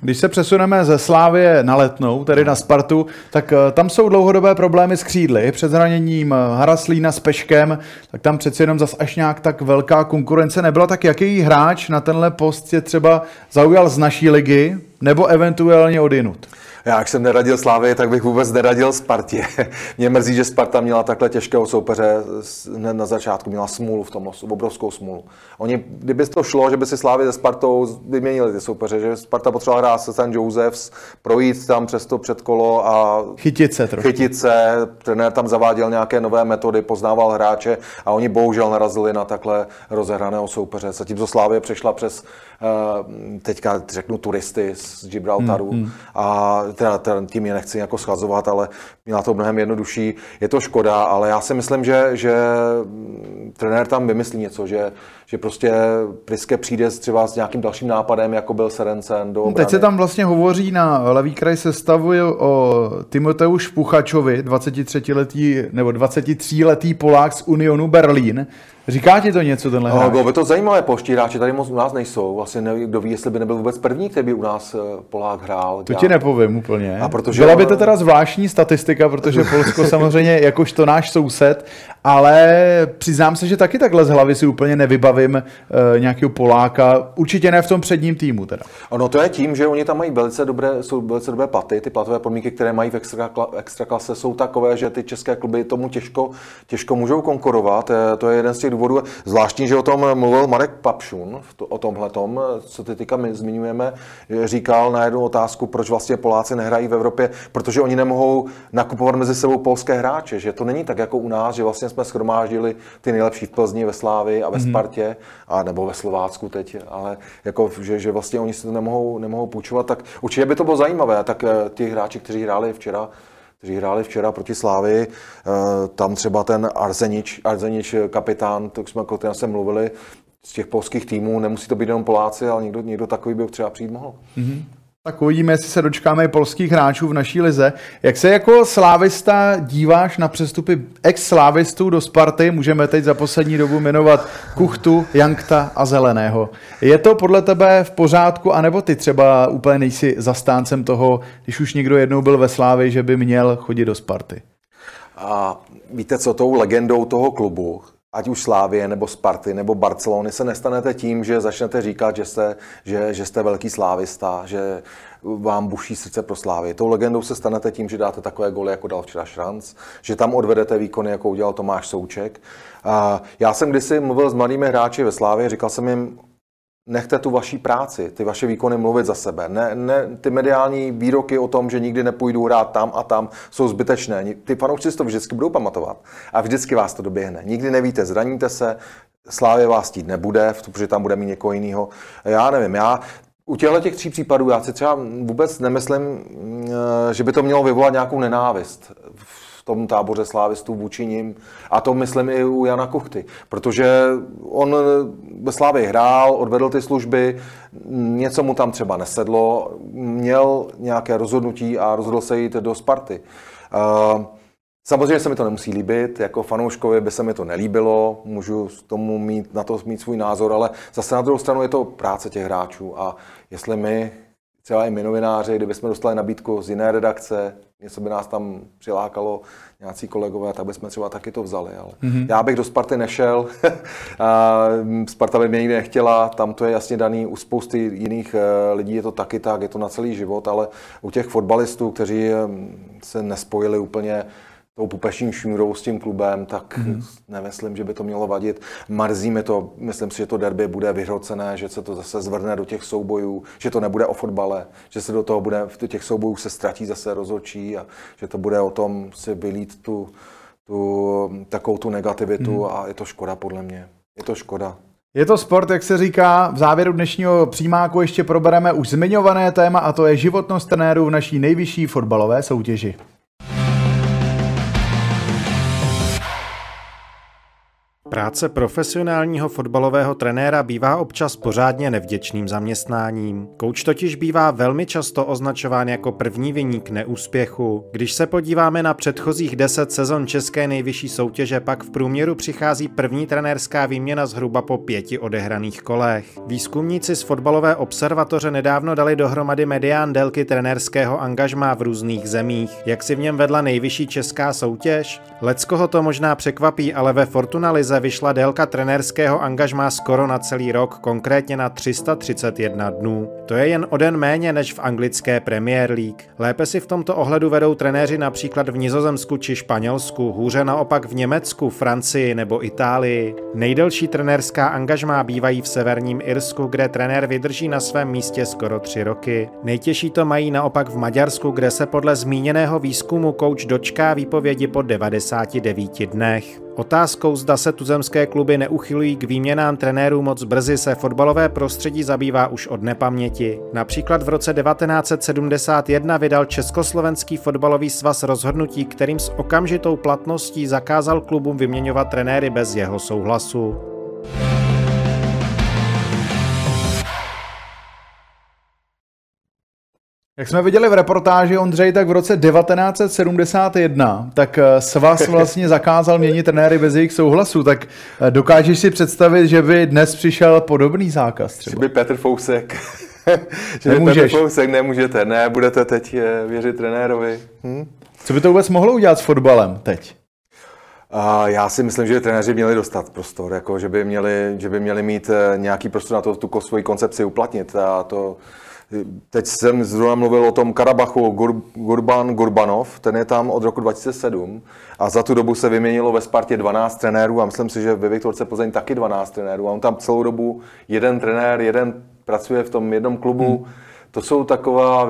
Když se přesuneme ze Slávie na Letnou, tedy na Spartu, tak tam jsou dlouhodobé problémy s křídly. Před zraněním Haraslína s Peškem, tak tam přeci jenom zas až nějak tak velká konkurence nebyla. Tak jaký hráč na tenhle post je třeba zaujal z naší ligy nebo eventuálně odinut? Já, jak jsem neradil Slávy, tak bych vůbec neradil Spartě. Mě mrzí, že Sparta měla takhle těžkého soupeře na začátku, měla smůlu v tom, obrovskou smůlu. Oni, kdyby to šlo, že by si Slávy se Spartou vyměnili ty soupeře, že Sparta potřebovala hrát se San Josephs, projít tam přes to předkolo a chytit se. Trenér tam zaváděl nějaké nové metody, poznával hráče a oni bohužel narazili na takhle rozehraného soupeře. Zatímco Slávy přešla přes teďka řeknu turisty z Gibraltaru a tím je nechci jako schazovat, ale měla to mnohem jednodušší. Je to škoda, ale já si myslím, že trenér tam vymyslí něco, že prostě Priske přijde třeba s nějakým dalším nápadem, jako byl Serencen do obrany. Teď se tam vlastně hovoří na levý kraj sestavy o Timoteu Špuchačovi, 23-letý Polák z Unionu Berlín. Říká ti to něco, tenhle hráč? Bylo by to zajímavé, polští hráči tady moc u nás nejsou. Vlastně nevím, kdo ví, jestli by nebyl vůbec první, který by u nás Polák hrál. To ti nepovím úplně. A protože byla by to teda zvláštní statistika, protože Polsko samozřejmě jakožto náš soused, ale přiznám se, že taky takhle z hlavy si úplně nevybavím nějakého Poláka. Určitě ne v tom předním týmu teda. Ano, to je tím, že oni tam mají velice dobré platy. Ty platové podmínky, které mají v extraklase, jsou takové, že ty české kluby tomu těžko můžou konkurovat. To je jeden z těch důvodů. Zvláštní, že o tom mluvil Marek Papšun, o tomhletom, co teďka my zmiňujeme, říkal na jednu otázku, proč vlastně Poláci nehrají v Evropě, protože oni nemohou nakupovat mezi sebou polské hráče, že to není tak jako u nás, že vlastně jsme shromáždili ty nejlepší v Plzni, ve Slávii a ve Spartě, a nebo ve Slovácku teď, ale jako, že vlastně oni si to nemohou půjčovat, tak určitě by to bylo zajímavé, tak ti hráči, kteří hráli včera proti Slávii, tam třeba ten Arsenić kapitán, tak jsme o kterém mluvili, z těch polských týmů, nemusí to být jenom Poláci, ale někdo takový by třeba přijít mohl. Mm-hmm. Tak uvidíme, jestli se dočkáme i polských hráčů v naší lize. Jak se jako slávista díváš na přestupy ex-slávistů do Sparty? Můžeme teď za poslední dobu jmenovat Kuchtu, Jankta a Zeleného. Je to podle tebe v pořádku, anebo ty třeba úplně nejsi zastáncem toho, když už někdo jednou byl ve Slávii, že by měl chodit do Sparty? A víte co, tou legendou toho klubu, ať už Slávie, nebo Sparty, nebo Barcelony, se nestanete tím, že začnete říkat, že jste velký slávista, že vám buší srdce pro Slávii. Tou legendou se stanete tím, že dáte takové góly, jako dal včera Schranz, že tam odvedete výkony, jako udělal Tomáš Souček. A já jsem kdysi mluvil s mladými hráči ve Slávii, říkal jsem jim, nechte tu vaší práci, ty vaše výkony mluvit za sebe. Ne, ty mediální výroky o tom, že nikdy nepůjdu hrát tam a tam, jsou zbytečné. Ty fanoušci si to vždycky budou pamatovat a vždycky vás to doběhne. Nikdy nevíte, zraníte se, Slávě vás tít nebude, protože tam bude mít někoho jiného. Já nevím, u těchto těch tří případů já si třeba vůbec nemyslím, že by to mělo vyvolat nějakou nenávist v tom táboře slávistů vůči nim. A to myslím i u Jana Kuchty, protože on ve Slávii hrál, odvedl ty služby, něco mu tam třeba nesedlo, měl nějaké rozhodnutí a rozhodl se jít do Sparty. Samozřejmě se mi to nemusí líbit, jako fanouškovi by se mi to nelíbilo, můžu na to mít svůj názor, ale zase na druhou stranu je to práce těch hráčů a jestli my, třeba i my novináři, kdybychom dostali nabídku z jiné redakce, něco by nás tam přilákalo nějací kolegové, tak bychom třeba taky to vzali. Ale já bych do Sparty nešel, Sparta by mě nikdy nechtěla, tam to je jasně daný, u spousty jiných lidí je to taky tak, je to na celý život, ale u těch fotbalistů, kteří se nespojili úplně tou pupeční šňůrou s tím klubem, tak nemyslím, že by to mělo vadit. Mrzí mi to, myslím si, že to derby bude vyhrocené, že se to zase zvrhne do těch soubojů, že to nebude o fotbale, že se do toho bude, v těch soubojů se ztratí zase rozhodčí a že to bude o tom si vylít tu takovou tu negativitu a je to škoda podle mě. Je to škoda. Je to sport, jak se říká, v závěru dnešního přímáku ještě probereme už zmiňované téma a to je životnost trenérů v naší nejvyšší fotbalové soutěži. Práce profesionálního fotbalového trenéra bývá občas pořádně nevděčným zaměstnáním. Kouč totiž bývá velmi často označován jako první viník neúspěchu. Když se podíváme na předchozích 10 sezon české nejvyšší soutěže, pak v průměru přichází první trenérská výměna zhruba po 5 odehraných kolech. Výzkumníci z fotbalové observatoře nedávno dali dohromady medián délky trenérského angažmá v různých zemích. Jak si v něm vedla nejvyšší česká soutěž? Leckoho to možná překvapí, ale ve Fortuna lize vyšla délka trenérského angažmá skoro na celý rok, konkrétně na 331 dnů. To je jen o den méně než v anglické Premier League. Lépe si v tomto ohledu vedou trenéři například v Nizozemsku či Španělsku, hůře naopak v Německu, Francii nebo Itálii. Nejdelší trenérská angažmá bývají v severním Irsku, kde trenér vydrží na svém místě skoro 3 roky. Nejtěžší to mají naopak v Maďarsku, kde se podle zmíněného výzkumu kouč dočká výpovědi po 99 dnech. Otázkou, zda se tuzemské kluby neuchylují k výměnám trenérů moc brzy, se fotbalové prostředí zabývá už od nepaměti. Například v roce 1971 vydal Československý fotbalový svaz rozhodnutí, kterým s okamžitou platností zakázal klubům vyměňovat trenéry bez jeho souhlasu. Jak jsme viděli v reportáži, Ondřej, tak v roce 1971, tak svaz vlastně zakázal měnit trenéry bez jejich souhlasu, tak dokážeš si představit, že by dnes přišel podobný zákaz třeba? Že by Petr Fousek. Že by Petr Fousek, nemůžete, ne, budete teď věřit trenérovi. Co by to vůbec mohlo udělat s fotbalem teď? Já si myslím, že trenéři měli dostat prostor, jako, že by měli mít nějaký prostor na to, tu svoji koncepci uplatnit. A to, teď jsem zrovna mluvil o tom Karabachu, Gurbanov, ten je tam od roku 2007 a za tu dobu se vyměnilo ve Spartě 12 trenérů a myslím si, že ve Viktorce Plzeň taky 12 trenérů a on tam celou dobu jeden trenér, jeden pracuje v tom jednom klubu. To jsou takové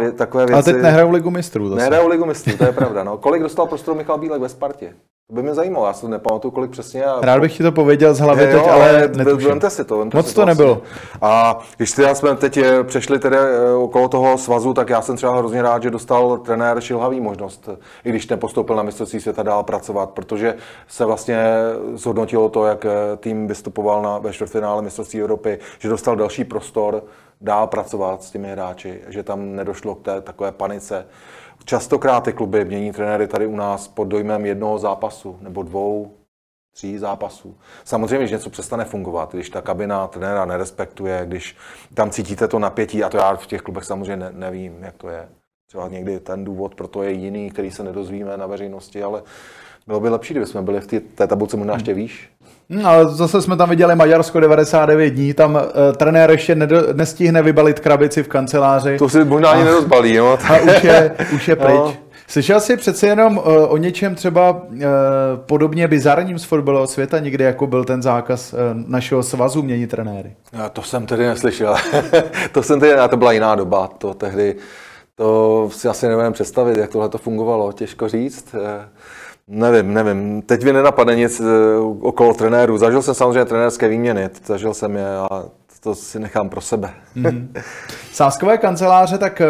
věci. A teď nehrajou Ligu mistrů zase. Nehrajou Ligu mistrů, to je pravda. No. Kolik dostal prostoru Michal Bílek ve Spartě? To by mě zajímalo, já si to nepamatuju, kolik přesně. Rád bych ti to pověděl z hlavy teď, ale netuším. Moc to nebylo. A když teda jsme teď přešli tedy okolo toho svazu, tak já jsem třeba hrozně rád, že dostal trenér Šilhavý možnost, i když nepostoupil na mistrovství světa, dál pracovat, protože se vlastně zhodnotilo to, jak tým vystupoval ve čtvrtfinále mistrovství Evropy, že dostal další prostor dál pracovat s těmi hráči, že tam nedošlo k té takové panice. Častokrát ty kluby mění trenéry tady u nás pod dojmem jednoho zápasu, nebo dvou, tří zápasů. Samozřejmě, když něco přestane fungovat, když ta kabina trenéra nerespektuje, když tam cítíte to napětí, a to já v těch klubech samozřejmě nevím, jak to je. Třeba někdy ten důvod proto je jiný, který se nedozvíme na veřejnosti, ale bylo by lepší, kdyby jsme byli v té tabulce možná ještě výš. Ale zase jsme tam viděli Maďarsko 99 dní, tam trenér ještě nestihne vybalit krabici v kanceláři. To si možná ani nerozbalí. Jo? A už je pryč. No. Slyšel jsi přece jenom o něčem třeba podobně bizarním z fotbalového světa, někdy jako byl ten zákaz našeho svazu měnit trenéry? No, to jsem tedy neslyšel. To byla jiná doba. To si asi nevím představit, jak tohle to fungovalo, těžko říct. Nevím. Teď mi nenapadne nic okolo trenérů. Zažil jsem samozřejmě trenérské výměny, zažil jsem je a to si nechám pro sebe. Sázkové kanceláře tak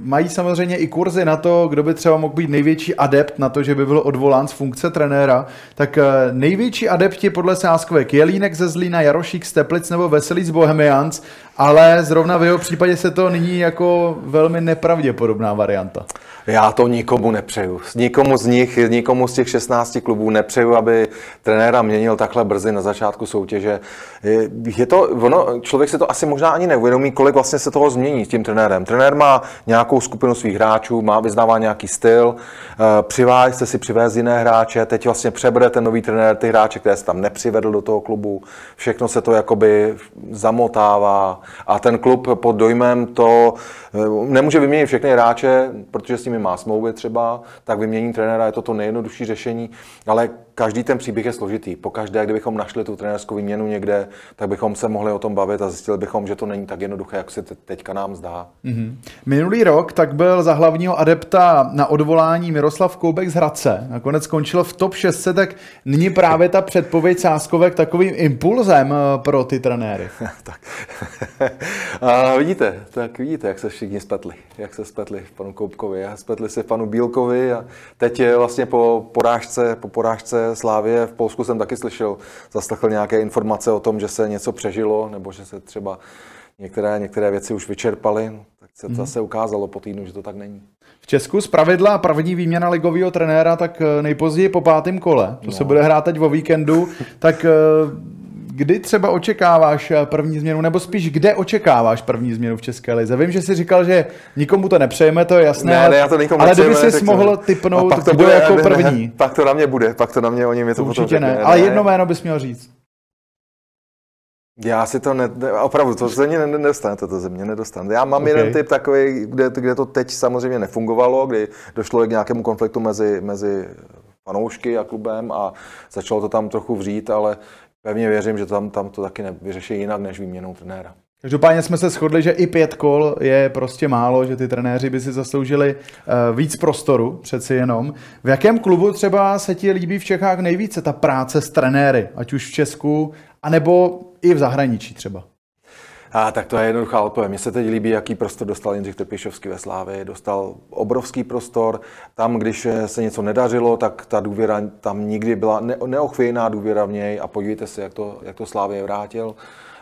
mají samozřejmě i kurzy na to, kdo by třeba mohl být největší adept na to, že by byl odvolán z funkce trenéra. Tak největší adepti podle sázkovek Jelínek ze Zlína, Jarošík z Teplic nebo Veselý z Bohemians, ale zrovna v jeho případě se to nyní jako velmi nepravděpodobná varianta. Já to nikomu nepřeju. Nikomu z těch 16 klubů nepřeju, aby trenéra měnil takhle brzy na začátku soutěže. Člověk se to asi možná ani neuvědomí, kolik vlastně se toho změní s tím trenérem. Trenér má nějakou skupinu svých hráčů, vyznává nějaký styl, chce si přivést jiné hráče, teď vlastně přebere ten nový trenér ty hráče, které se tam nepřivedl do toho klubu. Všechno se to jakoby zamotává a ten klub pod dojmem to nemůže vyměnit všechny hráče, protože s nimi má smlouvy třeba, tak vymění trenéra, je to nejjednodušší řešení, ale každý ten příběh je složitý. Pokaždé, kdybychom našli tu trenérskou výměnu někde, tak bychom se mohli o tom bavit a zjistili bychom, že to není tak jednoduché, jak se teďka nám zdá. Minulý rok tak byl za hlavního adepta na odvolání Miroslav Koubek z Hradce. Nakonec skončil v top 600, tak nyní právě ta předpověď sázkovek takovým impulzem pro ty trenéry. Tak. A vidíte, jak se všichni spletli. Jak se spletli v panu Koubkovi a spletli se v panu Bílkovi a teď je vlastně po porážce Slávie v Polsku jsem taky zaslechl nějaké informace o tom, že se něco přežilo, nebo že se třeba některé věci už vyčerpaly, tak se to zase ukázalo po týdnu, že to tak není. V Česku zpravidla první výměna ligového trenéra tak nejpozději po 5. kole, se bude hrát teď o víkendu, tak kdy třeba očekáváš první změnu, nebo spíš kde očekáváš první změnu v České lize? Vím, že jsi říkal, že nikomu to nepřejeme, to je jasné, ale kdyby jsi mohl tipnout, kdo jako první. Ne, pak to na mě bude, oni mi to určitě potom řekne. Ale jedno jméno bys měl říct. Já si to opravdu, to ze mě nedostane, Já mám jeden typ takový, kde to teď samozřejmě nefungovalo, kdy došlo k nějakému konfliktu mezi fanoušky a klubem a začalo to tam trochu vřít, ale pevně věřím, že tam to taky nevyřeší jinak než výměnou trenéra. Každopádně jsme se shodli, že i 5 kol je prostě málo, že ty trenéři by si zasloužili víc prostoru, přeci jenom. V jakém klubu třeba se ti líbí v Čechách nejvíce ta práce s trenéry, ať už v Česku, anebo i v zahraničí třeba? Tak to je jednoduchá odpověď. Mně se teď líbí, jaký prostor dostal Jindřich Trpišovský ve Slávii. Dostal obrovský prostor. Tam, když se něco nedařilo, tak ta důvěra tam nikdy byla neochvějná důvěra v něj a podívejte se, jak to Slávii vrátil.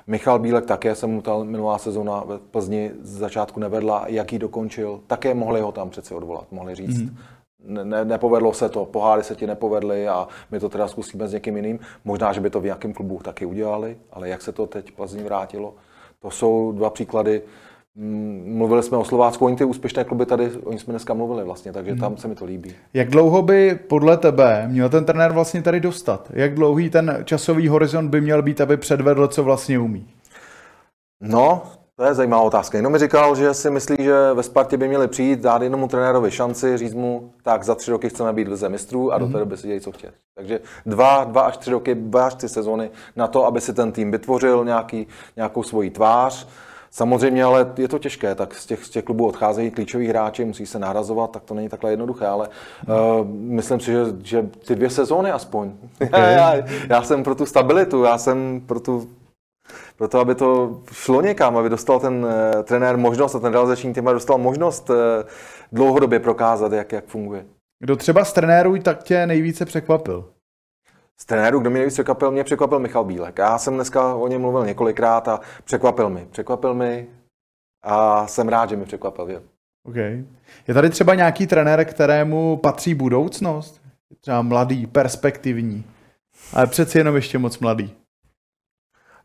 Michal Bílek také se mu ta minulá sezona v Plzni z začátku nevedla, jak ji dokončil. Také mohli ho tam přeci odvolat, mohli říct. Nepovedlo se to, poháry se ti nepovedly a my to teda zkusíme s někým jiným. Možná, že by to v nějakém klubu taky udělali, ale jak se to teď Plzni vrátilo. To jsou dva příklady. Mluvili jsme o Slovácku, oni ty úspěšné kluby tady, oni jsme dneska mluvili vlastně, takže tam se mi to líbí. Jak dlouho by podle tebe měl ten trenér vlastně tady dostat? Jak dlouhý ten časový horizont by měl být, aby předvedl, co vlastně umí? No, to je zajímavá otázka. Jenom mi říkal, že si myslí, že ve Spartě by měli přijít, dát jednomu trenérovi šanci, říct mu, tak za 3 roky chceme být v lize mistrů a do té doby si dějí, co chtějí. Takže 2 až 3 roky, 2 až 3 sezony na to, aby si ten tým vytvořil nějakou svoji tvář. Samozřejmě, ale je to těžké, tak z těch klubů odcházejí klíčoví hráči, musí se nahrazovat, tak to není takhle jednoduché, ale myslím si, že ty 2 sezóny aspoň. Okay. Já jsem pro tu stabilitu, já jsem pro to, aby to šlo někam, aby dostal ten trenér možnost a ten realizační tým dostal možnost dlouhodobě prokázat, jak funguje. Kdo třeba z trenérů tak tě nejvíce překvapil? Z trenérů, kdo mě nejvíc překvapil, mě překvapil Michal Bílek. Já jsem dneska o něm mluvil několikrát a překvapil mi a jsem rád, že mi překvapil. Jo. Okay. Je tady třeba nějaký trenér, kterému patří budoucnost? Třeba mladý, perspektivní, ale přeci jenom ještě moc mladý.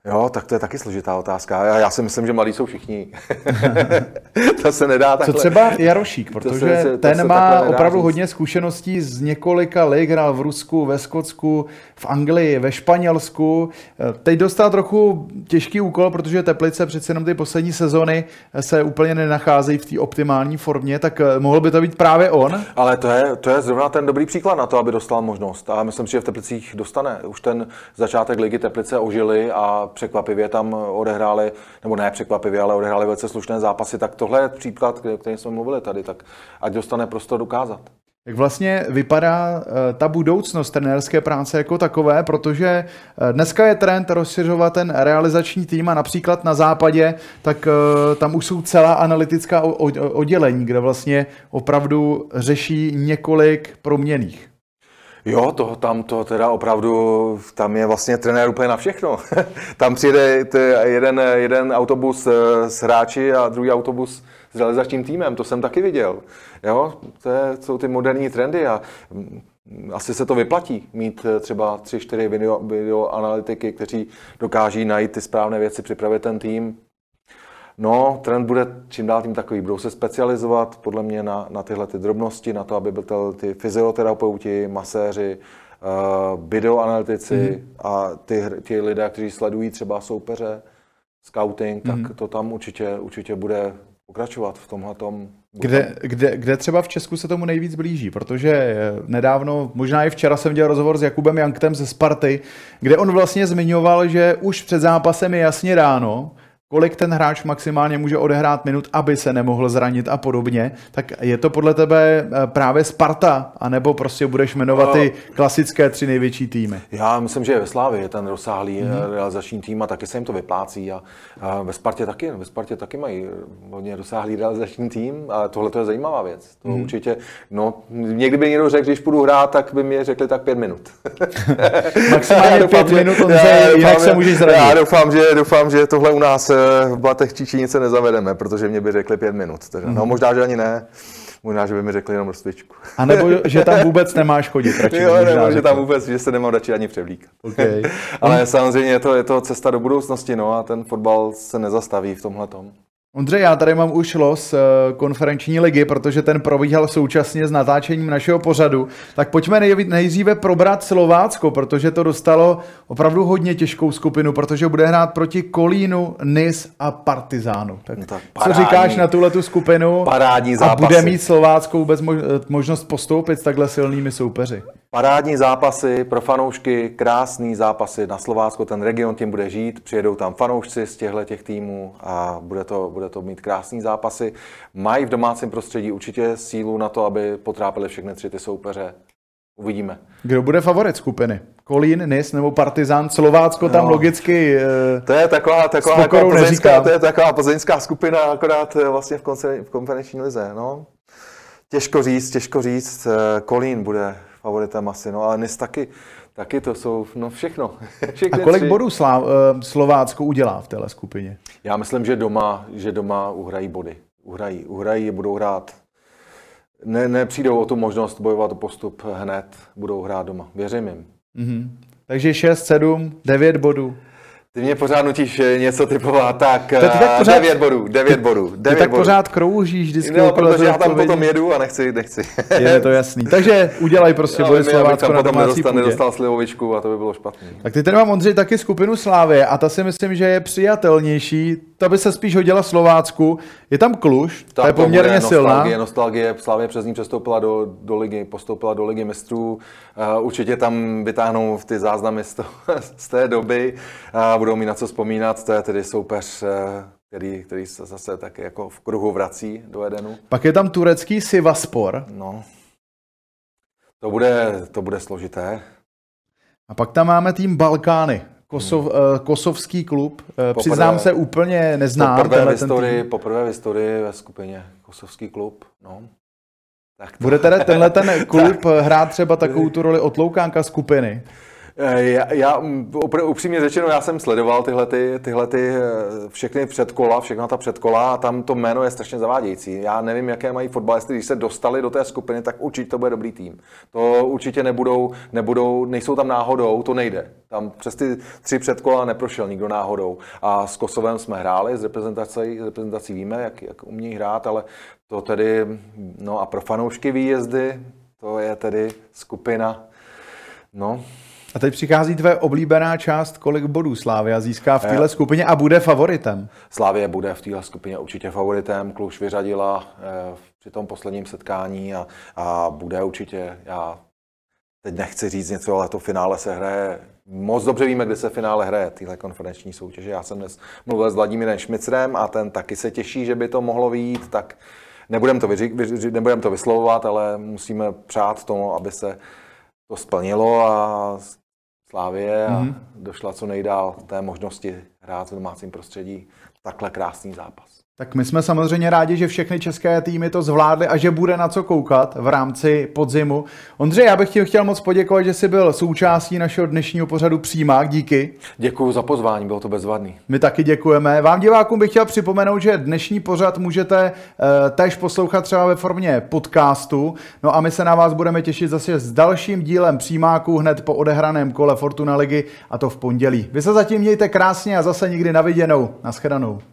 Jo, tak to je taky složitá otázka. Já si myslím, že mladí jsou všichni. To se nedá takhle. Co třeba Jarošík, protože ten má opravdu hodně zkušeností z několika lig, hrál v Rusku, ve Skotsku, v Anglii, ve Španělsku. Teď dostal trochu těžký úkol, protože Teplice přece jenom ty poslední sezony se úplně nenacházejí v té optimální formě, tak mohl by to být právě on. Ale to je zrovna ten dobrý příklad na to, aby dostal možnost. A myslím si, že v Teplicích dostane. Už ten začátek ligy Teplice ožili a překvapivě tam odehráli, nebo ne překvapivě, ale odehráli velice slušné zápasy, tak tohle je příklad, o kterém jsme mluvili tady, tak ať dostane prostor dokázat. Jak vlastně vypadá ta budoucnost trenérské práce jako takové, protože dneska je trend rozšiřovat ten realizační tým a například na západě, tak tam už jsou celá analytická oddělení, kde vlastně opravdu řeší několik proměnných. Jo, to teda opravdu, tam je vlastně trenér úplně na všechno. Tam přijede jeden autobus s hráči a druhý autobus s realizačním týmem, to jsem taky viděl. Jo, jsou ty moderní trendy a asi se to vyplatí mít třeba 3-4 video analytiky, kteří dokáží najít ty správné věci, připravit ten tým. No, trend bude čím dál tím takový. Budou se specializovat podle mě na tyhle ty drobnosti, na to, aby byli ty fyzioterapeuti, maséři, videoanalytici a ty lidé, kteří sledují třeba soupeře, scouting, tak to tam určitě bude pokračovat v tomhletom. Kde třeba v Česku se tomu nejvíc blíží, protože nedávno, možná i včera jsem dělal rozhovor s Jakubem Janktem ze Sparty, kde on vlastně zmiňoval, že už před zápasem je jasně ráno, kolik ten hráč maximálně může odehrát minut, aby se nemohl zranit a podobně, tak je to podle tebe právě Sparta, anebo prostě budeš jmenovat ty klasické 3 největší týmy? Já myslím, že ve Slávii je ten rozsáhlý realizační tým a taky se jim to vyplácí a ve Spartě taky mají hodně rozsáhlý realizační tým a tohle to je zajímavá věc. To určitě, někdy by někdo řekl, když půjdu hrát, tak by mi řekli tak 5 minut. Maximálně 5 minut, jinak se můžeš zranit. Já doufám, že tohle u nás v Blatech či Čínice nezavedeme, protože mě by řekli 5 minut. Takže, možná, že ani ne. Možná, že by mi řekli jenom rozcvičku. A nebo, že tam vůbec nemáš chodit. Že tam vůbec, že se nemám radši ani převlíkat. Okay. Ale samozřejmě je to cesta do budoucnosti, a ten fotbal se nezastaví v tomhletom. Ondřej, já tady mám už los konferenční ligy, protože ten probíhal současně s natáčením našeho pořadu. Tak pojďme nejdříve probrat Slovácko, protože to dostalo opravdu hodně těžkou skupinu, protože bude hrát proti Kolínu, Nice a Partizánu. Tak co říkáš na tuhletu skupinu? Parádní zápasy. A bude mít Slovácko vůbec možnost postoupit s takhle silnými soupeři? Parádní zápasy pro fanoušky, krásný zápasy na Slovácko, ten region tím bude žít, přijedou tam fanoušci z těchto týmů a bude to mít krásný zápasy. Mají v domácím prostředí určitě sílu na to, aby potrápili všechny 3 ty soupeře Uvidíme. Kdo bude favorit skupiny? Kolín, Nis nebo Partizán? Slovácko tam logicky to je taková plzeňská, to je taková plzeňská skupina, akorát vlastně v konferenční lize. No. Těžko říct, Kolín bude favoritem asi, no, ale Nis taky to jsou, no, všechno. A kolik bodů Slovácko udělá v téhle skupině? Já myslím, že doma uhrají body. Uhrají, budou hrát. Nepřijdou o tu možnost bojovat o postup hned, budou hrát doma. Věřím jim. Mm-hmm. Takže 6, 7, 9 bodů. Ty mě pořád nutíš něco typovat, tak 9 bodů. Ty tak pořád kroužíš vždycky. No, protože já tam potom jedu a nechci. Je to jasný. Takže udělej prostě body Slovácko na domácí půdě. Nedostal slivovičku a to by bylo špatný. Tak ty tady mám, Ondřej, taky skupinu Slávy a ta si myslím, že je přijatelnější. Ta by se spíš hodila Slovácku. Je tam Kluž, ta je poměrně silná. Nostalgie. Slávě přes ní přestoupila postoupila do Ligy mistrů. Určitě tam vytáhnou ty záznamy z té doby. Budou mít na co vzpomínat, to je tedy soupeř, který se zase tak jako v kruhu vrací do Edenu. Pak je tam turecký Sivaspor. No, to bude složité. A pak tam máme tým Balkány, kosovský klub. Přiznám se, úplně neznám. Poprvé v historii ve skupině kosovský klub, no. Tak bude teda tenhle ten klub hrát třeba takovou tu roli otloukánka skupiny? Já upřímně řečeno, já jsem sledoval tyhle všechna ta předkola a tam to jméno je strašně zavádějící. Já nevím, jaké mají fotbalisty, když se dostali do té skupiny, tak určitě to bude dobrý tým. To určitě nejsou tam náhodou, to nejde. Tam přes ty 3 předkola neprošel nikdo náhodou. A s Kosovem jsme hráli, z reprezentací víme, jak umějí hrát, ale to tedy, no, a pro fanoušky výjezdy, to je tedy skupina, no. A teď přichází tvé oblíbená část, kolik bodů Slavia získá v téhle skupině a bude favoritem. Slavia bude v téhle skupině určitě favoritem. Kluž vyřadila při tom posledním setkání a bude určitě, já teď nechci říct něco, ale to finále se hraje. Moc dobře víme, kde se finále hraje téhle konferenční soutěže. Já jsem dnes mluvil s Vladimírem Šmicrem a ten taky se těší, že by to mohlo vyjít, tak nebudem to vyslovovat, ale musíme přát tomu, aby se to splnilo a Slavie a došla co nejdál té možnosti hrát v domácím prostředí takhle krásný zápas. Tak my jsme samozřejmě rádi, že všechny české týmy to zvládly a že bude na co koukat v rámci podzimu. Ondřej, já bych ti chtěl moc poděkovat, že jsi byl součástí našeho dnešního pořadu Přímák. Díky. Děkuju za pozvání, bylo to bezvadný. My taky děkujeme. Vám, divákům, bych chtěl připomenout, že dnešní pořad můžete též poslouchat třeba ve formě podcastu. No a my se na vás budeme těšit zase s dalším dílem Přímáku hned po odehraném kole Fortuna ligy, a to v pondělí. Vy se zatím mějte krásně a zase nikdy na viděnou. Nashledanou.